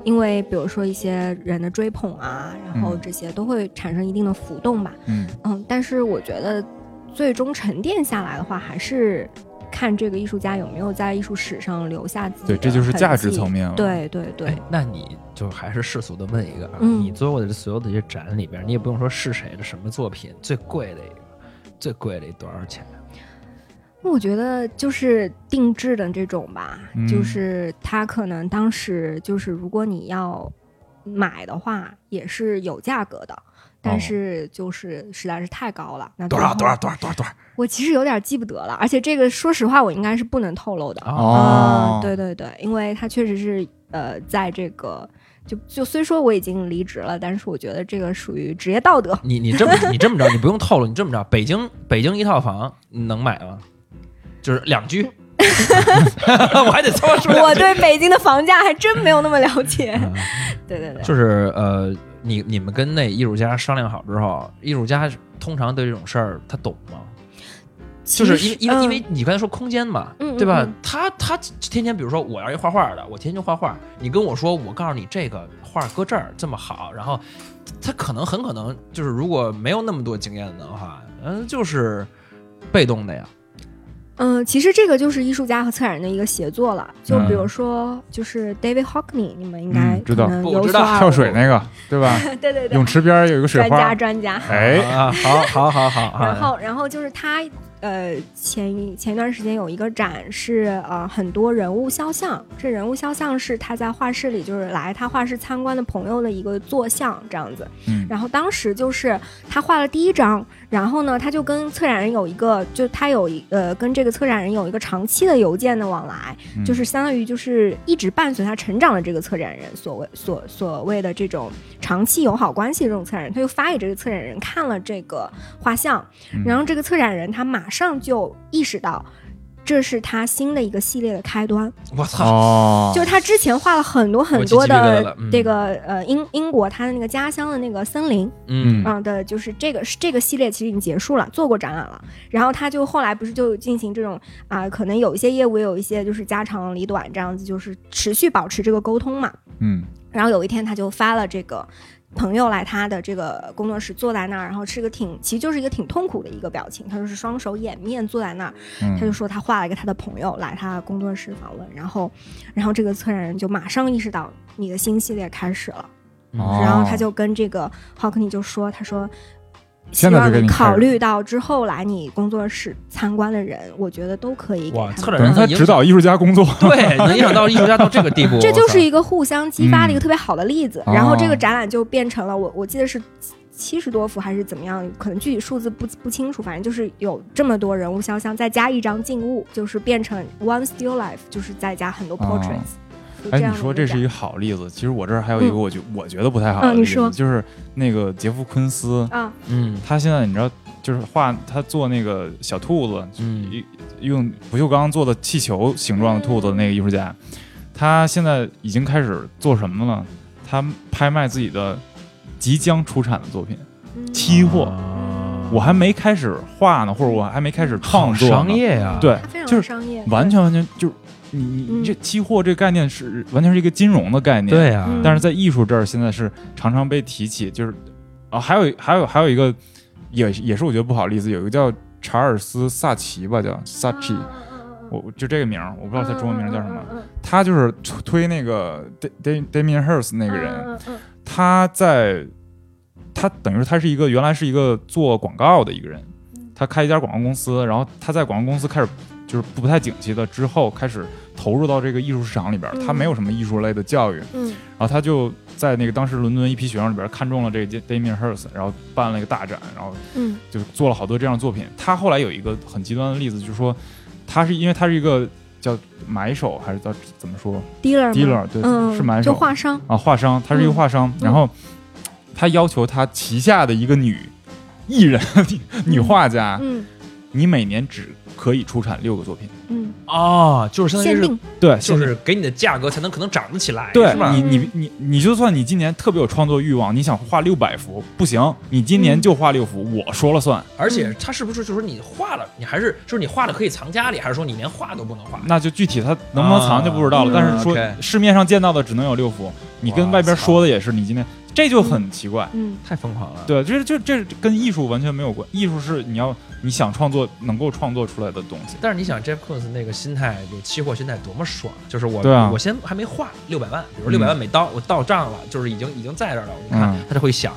因为比如说一些人的追捧啊然后这些都会产生一定的浮动吧。 嗯, 嗯但是我觉得最终沉淀下来的话还是看这个艺术家有没有在艺术史上留下自己的痕迹。对，这就是价值层面了。对对对、哎、那你就还是世俗的问一个、啊嗯、你做过的所有的这些展里边，你也不用说是谁的什么作品最贵的一个，最贵的多少钱？我觉得就是定制的这种吧、嗯、就是他可能当时就是如果你要买的话也是有价格的，但是就是实在是太高了。那多少多少多少多少多少？我其实有点记不得了，而且这个说实话我应该是不能透露的。哦、呃，对对对，因为它确实是呃，在这个就就虽说我已经离职了，但是我觉得这个属于职业道德。你你这么你这么着，你不用透露，你这么着，北京北京一套房能买吗？就是两居。我还得这么说。我对北京的房价还真没有那么了解。嗯、对对对，就是呃。你你们跟那艺术家商量好之后，艺术家通常对这种事儿他懂吗？就是因为因为、嗯、因为你刚才说空间嘛，嗯、对吧？嗯嗯、他他天天比如说我要一画画的，我天天就画画。你跟我说，我告诉你这个画搁这儿这么好，然后他可能很可能就是如果没有那么多经验的话，嗯、呃，就是被动的呀。嗯，其实这个就是艺术家和策展人的一个协作了。就比如说，就是 David Hockney， 你们应该、嗯、知道，我知道跳水那个，对吧？对对对，泳池边有一个水花。专家，专家。哎，啊、好好好好。然后，然后就是他，呃，前前一段时间有一个展是呃很多人物肖像，这人物肖像是他在画室里就是来他画室参观的朋友的一个坐像这样子。嗯。然后当时就是他画了第一张。然后呢，他就跟策展人有一个，就他有一呃，跟这个策展人有一个长期的邮件的往来，嗯、就是相当于就是一直伴随他成长的这个策展人，所谓所所谓的这种长期友好关系的这种策展人，他就发给这个策展人看了这个画像，嗯、然后这个策展人他马上就意识到。这是他新的一个系列的开端。我操、哦！就是他之前画了很多很多的这个、嗯、呃英英国他的那个家乡的那个森林，嗯啊、呃、的，就是这个这个系列其实已经结束了，做过展览了。然后他就后来不是就进行这种啊、呃，可能有一些业务，有一些就是家长里短这样子，就是持续保持这个沟通嘛。嗯。然后有一天他就发了这个。朋友来他的这个工作室坐在那儿，然后是个挺，其实就是一个挺痛苦的一个表情，他就是双手掩面坐在那儿，嗯、他就说他画了一个他的朋友来他工作室访问，然后，然后这个策展人就马上意识到你的新系列开始了，哦、然后他就跟这个浩克尼就说，他说希望你考虑到之后来你工作室参观的人，我觉得都可以给他们。哇，策展人他指导艺术家工作，对，能影响到艺术家到这个地步，这就是一个互相激发的一个特别好的例子。嗯、然后这个展览就变成了我，我记得是七十多幅还是怎么样，可能具体数字不不清楚，反正就是有这么多人物肖像，再加一张静物，就是变成 one still life， 就是再加很多 portraits、嗯。哎，你说这是一个好例子。其实我这儿还有一个我觉、嗯、我觉得不太好的例子、嗯、就是那个杰夫·昆斯，嗯，他现在你知道就是画他做那个小兔子，嗯，用不锈钢做的气球形状的兔子的那个艺术家，他现在已经开始做什么了？他拍卖自己的即将出产的作品，期货。啊，我还没开始画呢，或者我还没开始创作，商业啊，对，就是商业，完全完全就是你你这期货这个概念是完全是一个金融的概念，对啊，但是在艺术这儿现在是常常被提起，就是啊，还有还有还有一个也也是我觉得不好的例子，有一个叫查尔斯萨奇吧，叫萨奇，我就这个名我不知道他中文名叫什么，他就是推那个 Damien Hirst 那个人，他在他等于他是一个原来是一个做广告的一个人，他开一家广告公司，然后他在广告公司开始就是不太景气的之后开始投入到这个艺术市场里边，他没有什么艺术类的教育，嗯，然后他就在那个当时伦敦一批学生里边看中了这个 Damien Hirst， 然后办了一个大展，然后就做了好多这样的作品。他后来有一个很极端的例子，就是说他是因为他是一个叫买手还是叫怎么说 dealer dealer 对、嗯、是买手就画商啊，画商，他是一个画商、嗯、然后。他要求他旗下的一个女艺人、女画家，嗯，你每年只可以出产六个作品，嗯啊，就是相当于是对，就是给你的价格才能可能涨得起来，对，是吧？你你你你就算你今年特别有创作欲望，你想画六百幅不行，你今年就画六幅，嗯、我说了算。而且他是不是就是你画了，你还是就是你画了可以藏家里，还是说你连画都不能画？那就具体他能不能藏就不知道了。啊、但是说、嗯 okay、市面上见到的只能有六幅，你跟外边说的也是，你今天。这就很奇怪，嗯，嗯太疯狂了。对，这这这跟艺术完全没有关，艺术是你要你想创作能够创作出来的东西。但是你想 Jeff Koons 那个心态，就期货心态多么爽，就是我、啊、我先还没画六百万，比如六百万美刀、嗯，我到账了，就是已经已经在这儿了，我看、嗯、他就会想，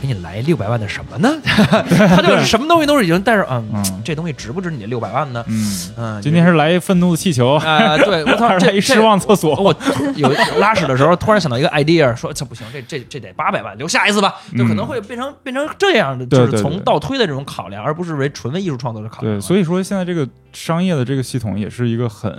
给你来六百万的什么呢？他就是什么东西都是已经带着，嗯，嗯这东西值不值你的六百万呢？嗯嗯，今天是来一愤怒的气球啊、呃！对，我操，这一失望厕所，我有拉屎的时候突然想到一个 idea， 说这不行，这这这得八百万，留下一次吧，就可能会变成、嗯、变成这样的，就是从倒推的这种考量，而不是为纯为艺术创作的考量。对，所以说现在这个商业的这个系统也是一个很，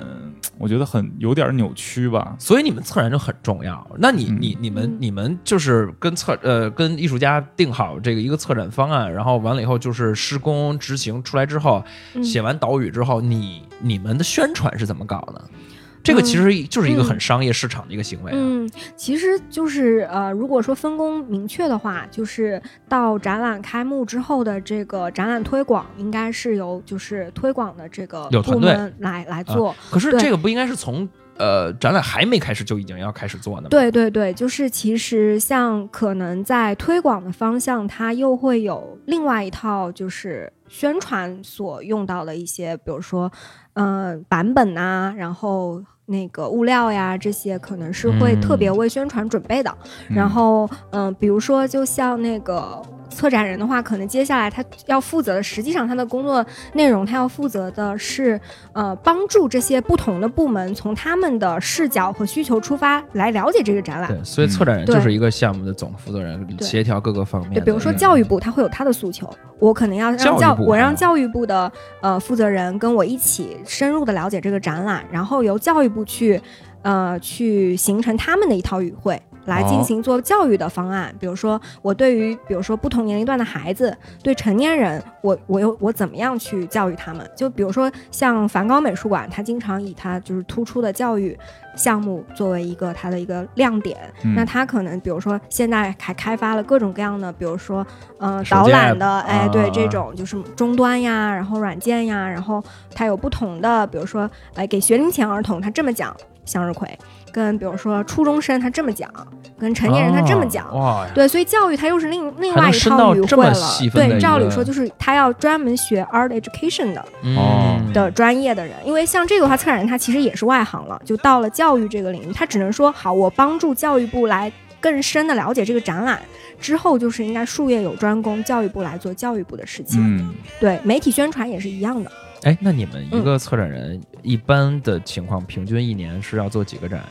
我觉得很有点扭曲吧。所以你们策展就很重要。那你、嗯、你你们你们就是跟策呃跟艺术家。定好这个一个策展方案，然后完了以后就是施工执行出来之后、嗯、写完导语之后你你们的宣传是怎么搞呢？这个其实就是一个很商业市场的一个行为、啊嗯。嗯，其实就是呃，如果说分工明确的话，就是到展览开幕之后的这个展览推广，应该是由就是推广的这个部门来来做、啊。可是这个不应该是从呃展览还没开始就已经要开始做呢吗？对对对，就是其实像可能在推广的方向，它又会有另外一套就是宣传所用到的一些，比如说。呃，版本啊，然后那个物料呀，这些可能是会特别为宣传准备的。嗯、然后，嗯、呃，比如说，就像那个策展人的话，可能接下来他要负责的，实际上他的工作内容，他要负责的是，呃，帮助这些不同的部门从他们的视角和需求出发来了解这个展览。对，所以策展人就是一个项目的总负责人，协调各个方面。对，比如说教育部，他会有他的诉求，我可能要让教，教育部我让教育部的呃负责人跟我一起。深入的了解这个展览，然后由教育部去，呃，去形成他们的一套语汇来进行做教育的方案。哦、比如说，我对于比如说不同年龄段的孩子，对成年人，我我又我怎么样去教育他们？就比如说像梵高美术馆，它经常以它就是突出的教育项目作为一个它的一个亮点。嗯、那它可能比如说现在还开发了各种各样的，比如说呃导览的，哎对、啊、这种就是终端呀，然后软件呀，然后它有不同的，比如说哎给学龄前儿童，它这么讲向日葵。跟比如说初中生他这么讲，跟成年人他这么讲，哦、对，所以教育它又是另另外一套语汇了。对，照理说就是他要专门学 art education 的、嗯、的专业的人，因为像这个的话，策展人他其实也是外行了，就到了教育这个领域，他只能说好，我帮助教育部来更深的了解这个展览。之后就是应该术业有专攻，教育部来做教育部的事情。嗯、对，媒体宣传也是一样的。哎，那你们一个策展人一般的情况，嗯、平均一年是要做几个展呀、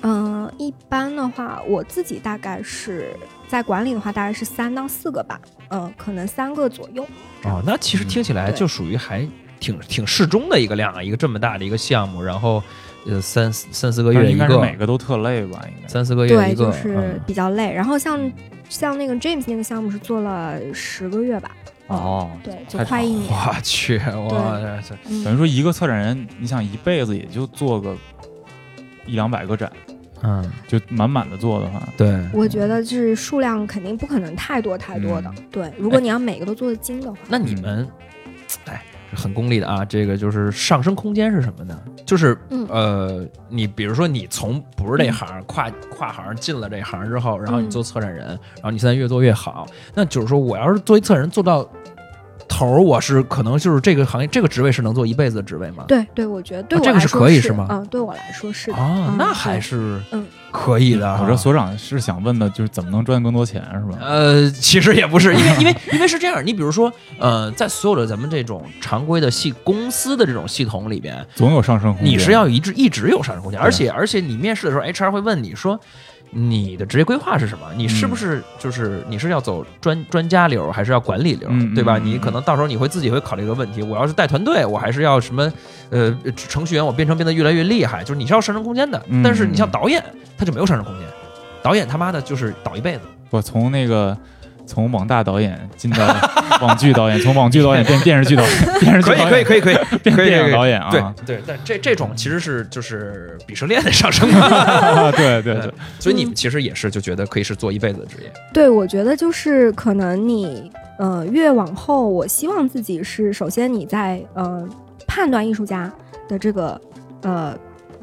啊？嗯、呃，一般的话，我自己大概是在馆里的话，大概是三到四个吧，嗯、呃，可能三个左右。哦，那其实听起来就属于还挺、嗯、挺适中的一个量啊，一个这么大的一个项目，然后呃三三四个月一个，应该是每个都特累吧？应该三四个月一个，对，就是比较累。嗯、然后像像那个 James 那个项目是做了十个月吧。哦，对，就快一年。我去，我等于说一个策展人，你想一辈子也就做个一两百个展，嗯，就满满的做的话，对，我觉得是数量肯定不可能太多太多的。嗯、对，如果你要每个都做得精的话，那你们，哎，很功利的啊。这个就是上升空间是什么呢？就是、嗯、呃，你比如说你从不是这行、嗯、跨跨行进了这行之后，然后你做策展人，嗯、然后你现在越做越好，那就是说我要是做一策展人做到头，我是可能就是这个行业这个职位是能做一辈子的职位吗？对对，我觉得对我来说是、啊、这个是可以是吗？嗯，对我来说是啊、嗯，那还是嗯可以的、啊。我这所长是想问的，就是怎么能赚更多钱是吧？呃，其实也不是，因为因为因为是这样，你比如说呃，在所有的咱们这种常规的系公司的这种系统里边，总有上升空间，你是要一直一直有上升空间，而且而且你面试的时候 H R 会问你说。你的职业规划是什么？你是不是就是你是要走专专家流，还是要管理流，对吧？你可能到时候你会自己会考虑一个问题：我要是带团队，我还是要什么？呃，程序员我变成变得越来越厉害，就是你是要上升空间的。但是你像导演，他就没有上升空间，导演他妈的就是导一辈子。我从那个从网大导演进到网剧导演，从网剧导演变电视剧导演，电视剧可以可以可以可以变电影导演啊！对对，但这这种其实是就是鄙视链的上升嘛。对对对，所以你们其实也是就觉得可以是做一辈子的职业。对，我觉得就是可能你呃越往后，我希望自己是首先你在呃判断艺术家的这个呃。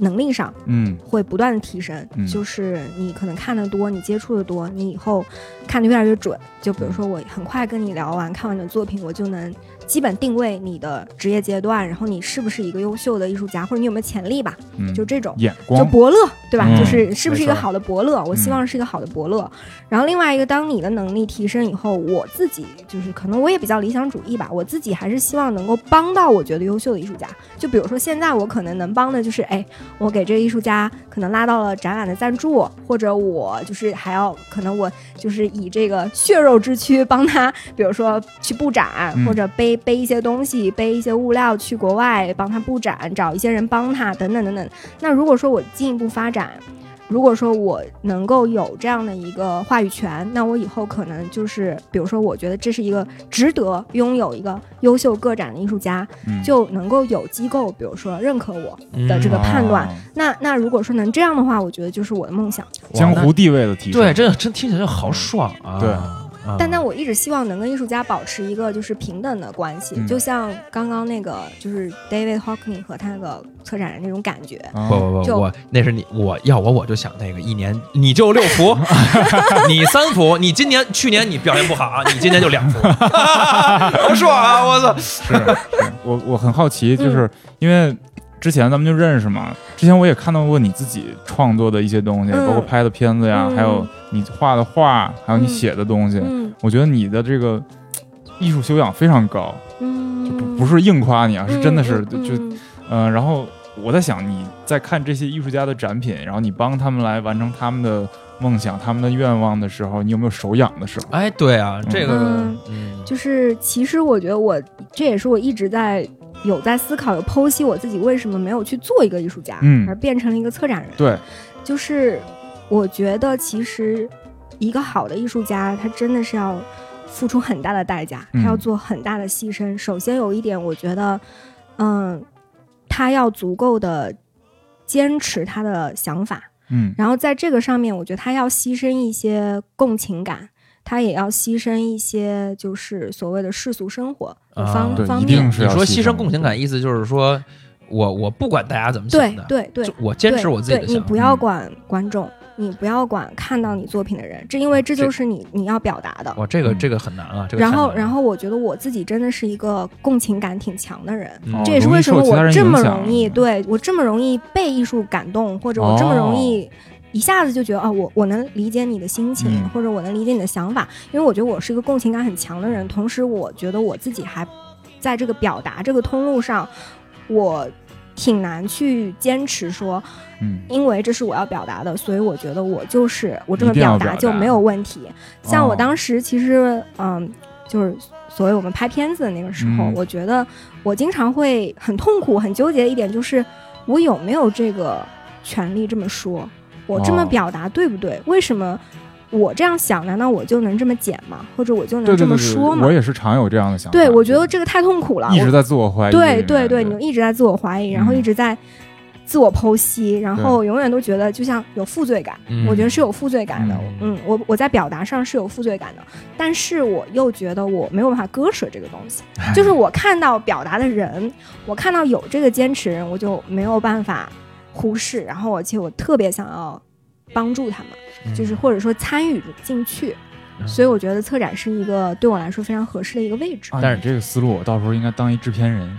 能力上，嗯，会不断的提升、嗯，就是你可能看得多，你接触的多，你以后看得越来越准。就比如说，我很快跟你聊完、看完你的作品，我就能基本定位你的职业阶段，然后你是不是一个优秀的艺术家，或者你有没有潜力吧？嗯、就这种眼光，就伯乐，对吧？嗯、就是是不是一个好的伯乐？我希望是一个好的伯乐。嗯、然后另外一个，当你的能力提升以后，我自己就是可能我也比较理想主义吧，我自己还是希望能够帮到我觉得优秀的艺术家。就比如说现在我可能能帮的就是，哎。我给这个艺术家可能拉到了展览的赞助，或者我就是还要可能我就是以这个血肉之躯帮他，比如说去布展，或者背背一些东西，背一些物料去国外帮他布展，找一些人帮他等等等等。那如果说我进一步发展，如果说我能够有这样的一个话语权，那我以后可能就是比如说我觉得这是一个值得拥有一个优秀个展的艺术家、嗯、就能够有机构比如说认可我的这个判断、嗯啊、那那如果说能这样的话，我觉得就是我的梦想，江湖地位的提升。对，这真听起来好爽啊。对，但但我一直希望能跟艺术家保持一个就是平等的关系，嗯、就像刚刚那个就是 David Hockney 和他那个策展人那种感觉。不不不，我那是你，我要我我就想那个一年你就六幅，你三幅，你今年去年你表现不好啊，你今年就两幅，好爽啊！我操，是我我很好奇，就是、嗯、因为。之前咱们就认识嘛，之前我也看到过你自己创作的一些东西、嗯、包括拍的片子呀、嗯、还有你画的画，还有你写的东西、嗯、我觉得你的这个艺术修养非常高、嗯、就 不, 不是硬夸你啊、嗯、是真的是、嗯、就嗯、呃、然后我在想你在看这些艺术家的展品，然后你帮他们来完成他们的梦想，他们的愿望的时候，你有没有手痒的时候？哎，对啊，这个、嗯嗯、就是其实我觉得我这也是我一直在有在思考，有剖析我自己为什么没有去做一个艺术家、嗯、而变成了一个策展人。对，就是我觉得其实一个好的艺术家他真的是要付出很大的代价、嗯、他要做很大的牺牲。首先有一点我觉得嗯，他要足够的坚持他的想法，嗯，然后在这个上面我觉得他要牺牲一些共情感，他也要牺牲一些就是所谓的世俗生活的方、啊、方面。你说牺牲共情感，意思就是说我我不管大家怎么想的，对对对，我坚持我自己的想法。你不要管观众，你不要管看到你作品的人，这因为这就是你你要表达的。哇，这个这个很难啊。这个、难然后然后我觉得我自己真的是一个共情感挺强的人，嗯、这也是为什么我这么容易、哦、对我这么容易被艺术感动，或者我这么容易、哦。一下子就觉得哦，我我能理解你的心情、嗯，或者我能理解你的想法，因为我觉得我是一个共情感很强的人，同时我觉得我自己还在这个表达这个通路上，我挺难去坚持说，嗯，因为这是我要表达的，所以我觉得我就是我这么表达就没有问题。像我当时其实，嗯、呃，就是所谓我们拍片子的那个时候，嗯、我觉得我经常会很痛苦、很纠结一点，就是我有没有这个权利这么说，我这么表达对不对？哦、为什么？我这样想，难道我就能这么剪吗？或者我就能这么说吗？对对对，我也是常有这样的想法。对，我觉得这个太痛苦了，一直在自我怀疑。对对对，你一直在自我怀疑，然后一直在自我剖析，嗯、然后永远都觉得就像有负罪感。我觉得是有负罪感的。嗯，嗯我我在表达上是有负罪感的，但是我又觉得我没有办法割舍这个东西。就是我看到表达的人，我看到有这个坚持人，我就没有办法忽视。然后而且我特别想要帮助他们。就是或者说参与进去、嗯、所以我觉得策展是一个对我来说非常合适的一个位置、啊、但是这个思路我到时候应该当一制片人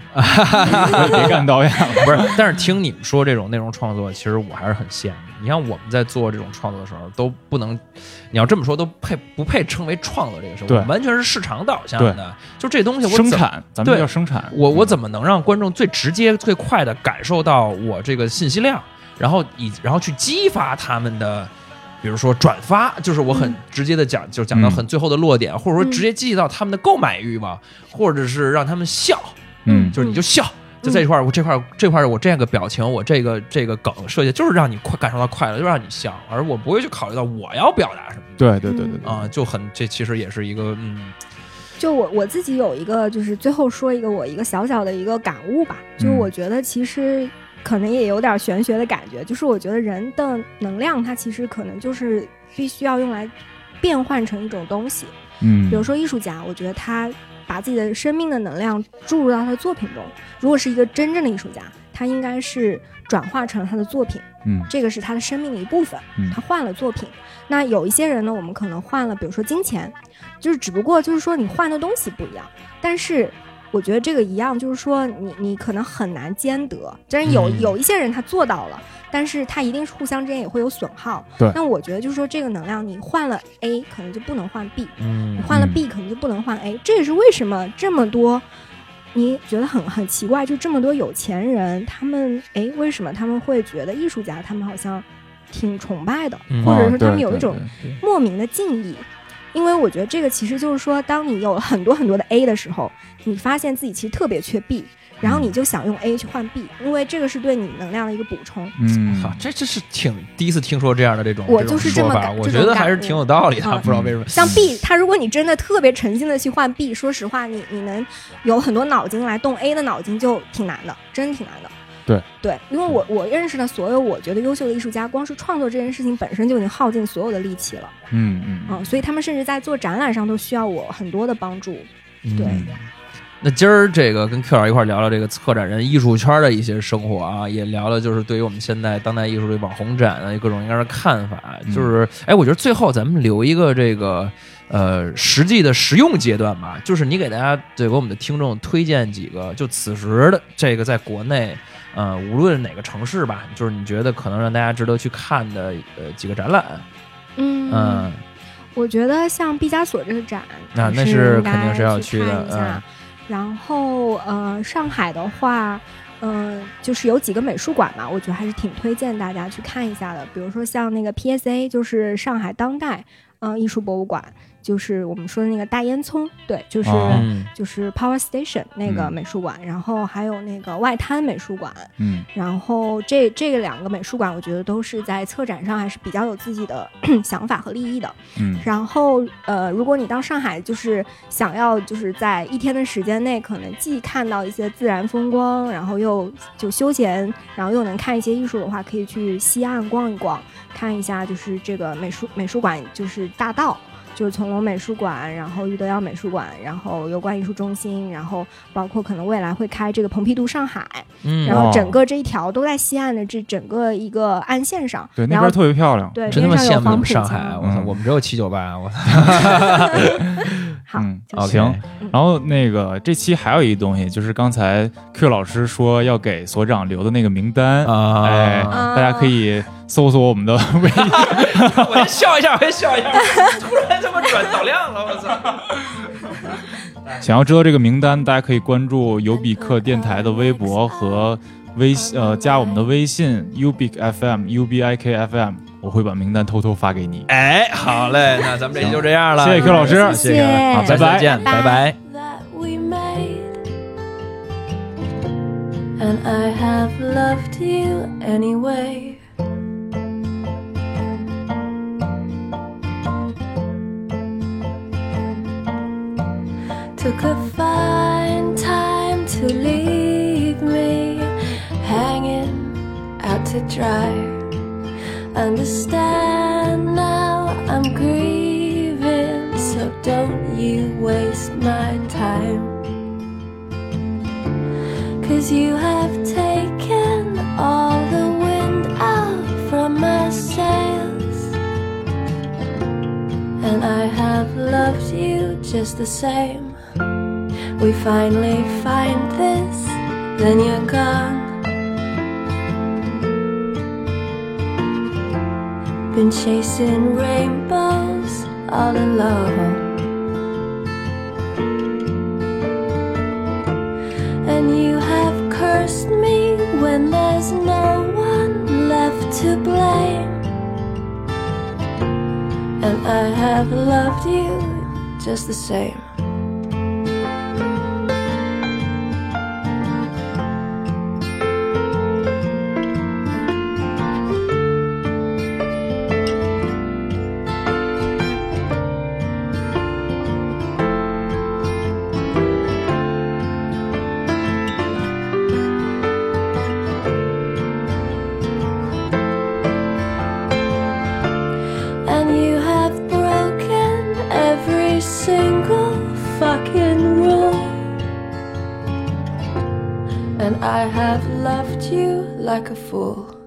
别干导演了不是，但是听你们说这种内容创作其实我还是很羡慕。你看我们在做这种创作的时候都不能，你要这么说都配不配称为创作，这个时候我完全是市场导向的，就这东西我生产，咱们叫生产，我我怎么能让观众最直接最快的感受到我这个信息量，然后以然后去激发他们的比如说转发，就是我很直接的讲、嗯、就讲到很最后的落点、嗯、或者说直接激到他们的购买欲嘛、嗯、或者是让他们笑，嗯，就是你就笑、嗯、就在这块、嗯、我这块这块我这个表情我这个这个梗设计就是让你快感受到快乐，就让你笑，而我不会去考虑到我要表达什么。对对对对啊、呃、就很这其实也是一个嗯，就我我自己有一个就是最后说一个我一个小小的一个感悟吧，就是我觉得其实、嗯可能也有点玄学的感觉，就是我觉得人的能量它其实可能就是必须要用来变换成一种东西，嗯，比如说艺术家，我觉得他把自己的生命的能量注入到他的作品中，如果是一个真正的艺术家，他应该是转化成他的作品，嗯，这个是他的生命的一部分，嗯，他换了作品。那有一些人呢，我们可能换了比如说金钱，就是只不过就是说你换的东西不一样，但是我觉得这个一样，就是说你你可能很难兼得，但是有、嗯、有一些人他做到了，但是他一定是互相之间也会有损耗。对，那我觉得就是说这个能量你换了 A 可能就不能换 B， 嗯，你换了 B 可能就不能换 A，、嗯、这也是为什么这么多你觉得很很奇怪，就这么多有钱人他们哎为什么他们会觉得艺术家他们好像挺崇拜的，嗯、或者说他们有一种莫名的敬意。因为我觉得这个其实就是说当你有很多很多的 A 的时候，你发现自己其实特别缺 B， 然后你就想用 A 去换 B， 因为这个是对你能量的一个补充。嗯，啊、这这是挺第一次听说这样的这种我就是这么感，我觉得还是挺有道理的、啊嗯、不知道为什么像 B 它如果你真的特别诚心的去换 B， 说实话你你能有很多脑筋来动 A 的脑筋就挺难的，真挺难的。对对，因为我我认识的所有我觉得优秀的艺术家，光是创作这件事情本身就已经耗尽所有的力气了。嗯嗯嗯，所以他们甚至在做展览上都需要我很多的帮助。对，嗯、那今儿这个跟 Q 老一块聊聊这个策展人艺术圈的一些生活啊，也聊了就是对于我们现在当代艺术的网红展啊各种各样的看法。就是哎，我觉得最后咱们留一个这个呃实际的实用阶段吧，就是你给大家对给我们的听众推荐几个，就此时的这个在国内。呃，无论哪个城市吧，就是你觉得可能让大家值得去看的呃几个展览。嗯，嗯我觉得像毕加索这个展，那、啊、那是肯定是要去的。嗯、然后呃，上海的话，嗯、呃，就是有几个美术馆嘛，我觉得还是挺推荐大家去看一下的。比如说像那个 P S A， 就是上海当代嗯、呃、艺术博物馆。就是我们说的那个大烟囱，对，就是、嗯、就是 Power Station 那个美术馆、嗯，然后还有那个外滩美术馆，嗯，然后这这个两个美术馆，我觉得都是在策展上还是比较有自己的想法和利益的，嗯，然后呃，如果你到上海，就是想要就是在一天的时间内，可能既看到一些自然风光，然后又就休闲，然后又能看一些艺术的话，可以去西岸逛一逛，看一下就是这个美术美术馆就是大道。就是从龙美术馆，然后余德耀美术馆，然后油罐艺术中心，然后包括可能未来会开这个蓬皮杜上海，嗯，然后整个这一条都在西岸的这整个一个岸线上，对，那边特别漂亮，对，真的羡慕上海，我操、嗯，我们只有七九八，我操，好，嗯，好、就是，行、嗯，然后那个这期还有一个东西，就是刚才 Q 老师说要给所长留的那个名单啊，哎，啊、大家可以。搜索我们的微信我先笑一下，我先笑一下，突然这么转导量了，我操！想要知道这个名单，大家可以关注有比克电台的微博和微呃加我们的微信 U B I K F M， 我会把名单偷偷发给你。哎，好嘞，那咱们这期就这样了，谢谢 Q 老师，谢谢，好，拜拜，再见，拜拜。And I have loved you anyway. Took a fine time to leave me hanging out to dry. Understand now I'm grieving, so don't you waste my time. 'Cause you have taken all the wind out from my sails, and I have loved you just the same. We finally find this, then you're gone. Been chasing rainbows all alone, and you have cursed me when there's no one left to blame. And I have loved you just the same. I have loved you like a fool.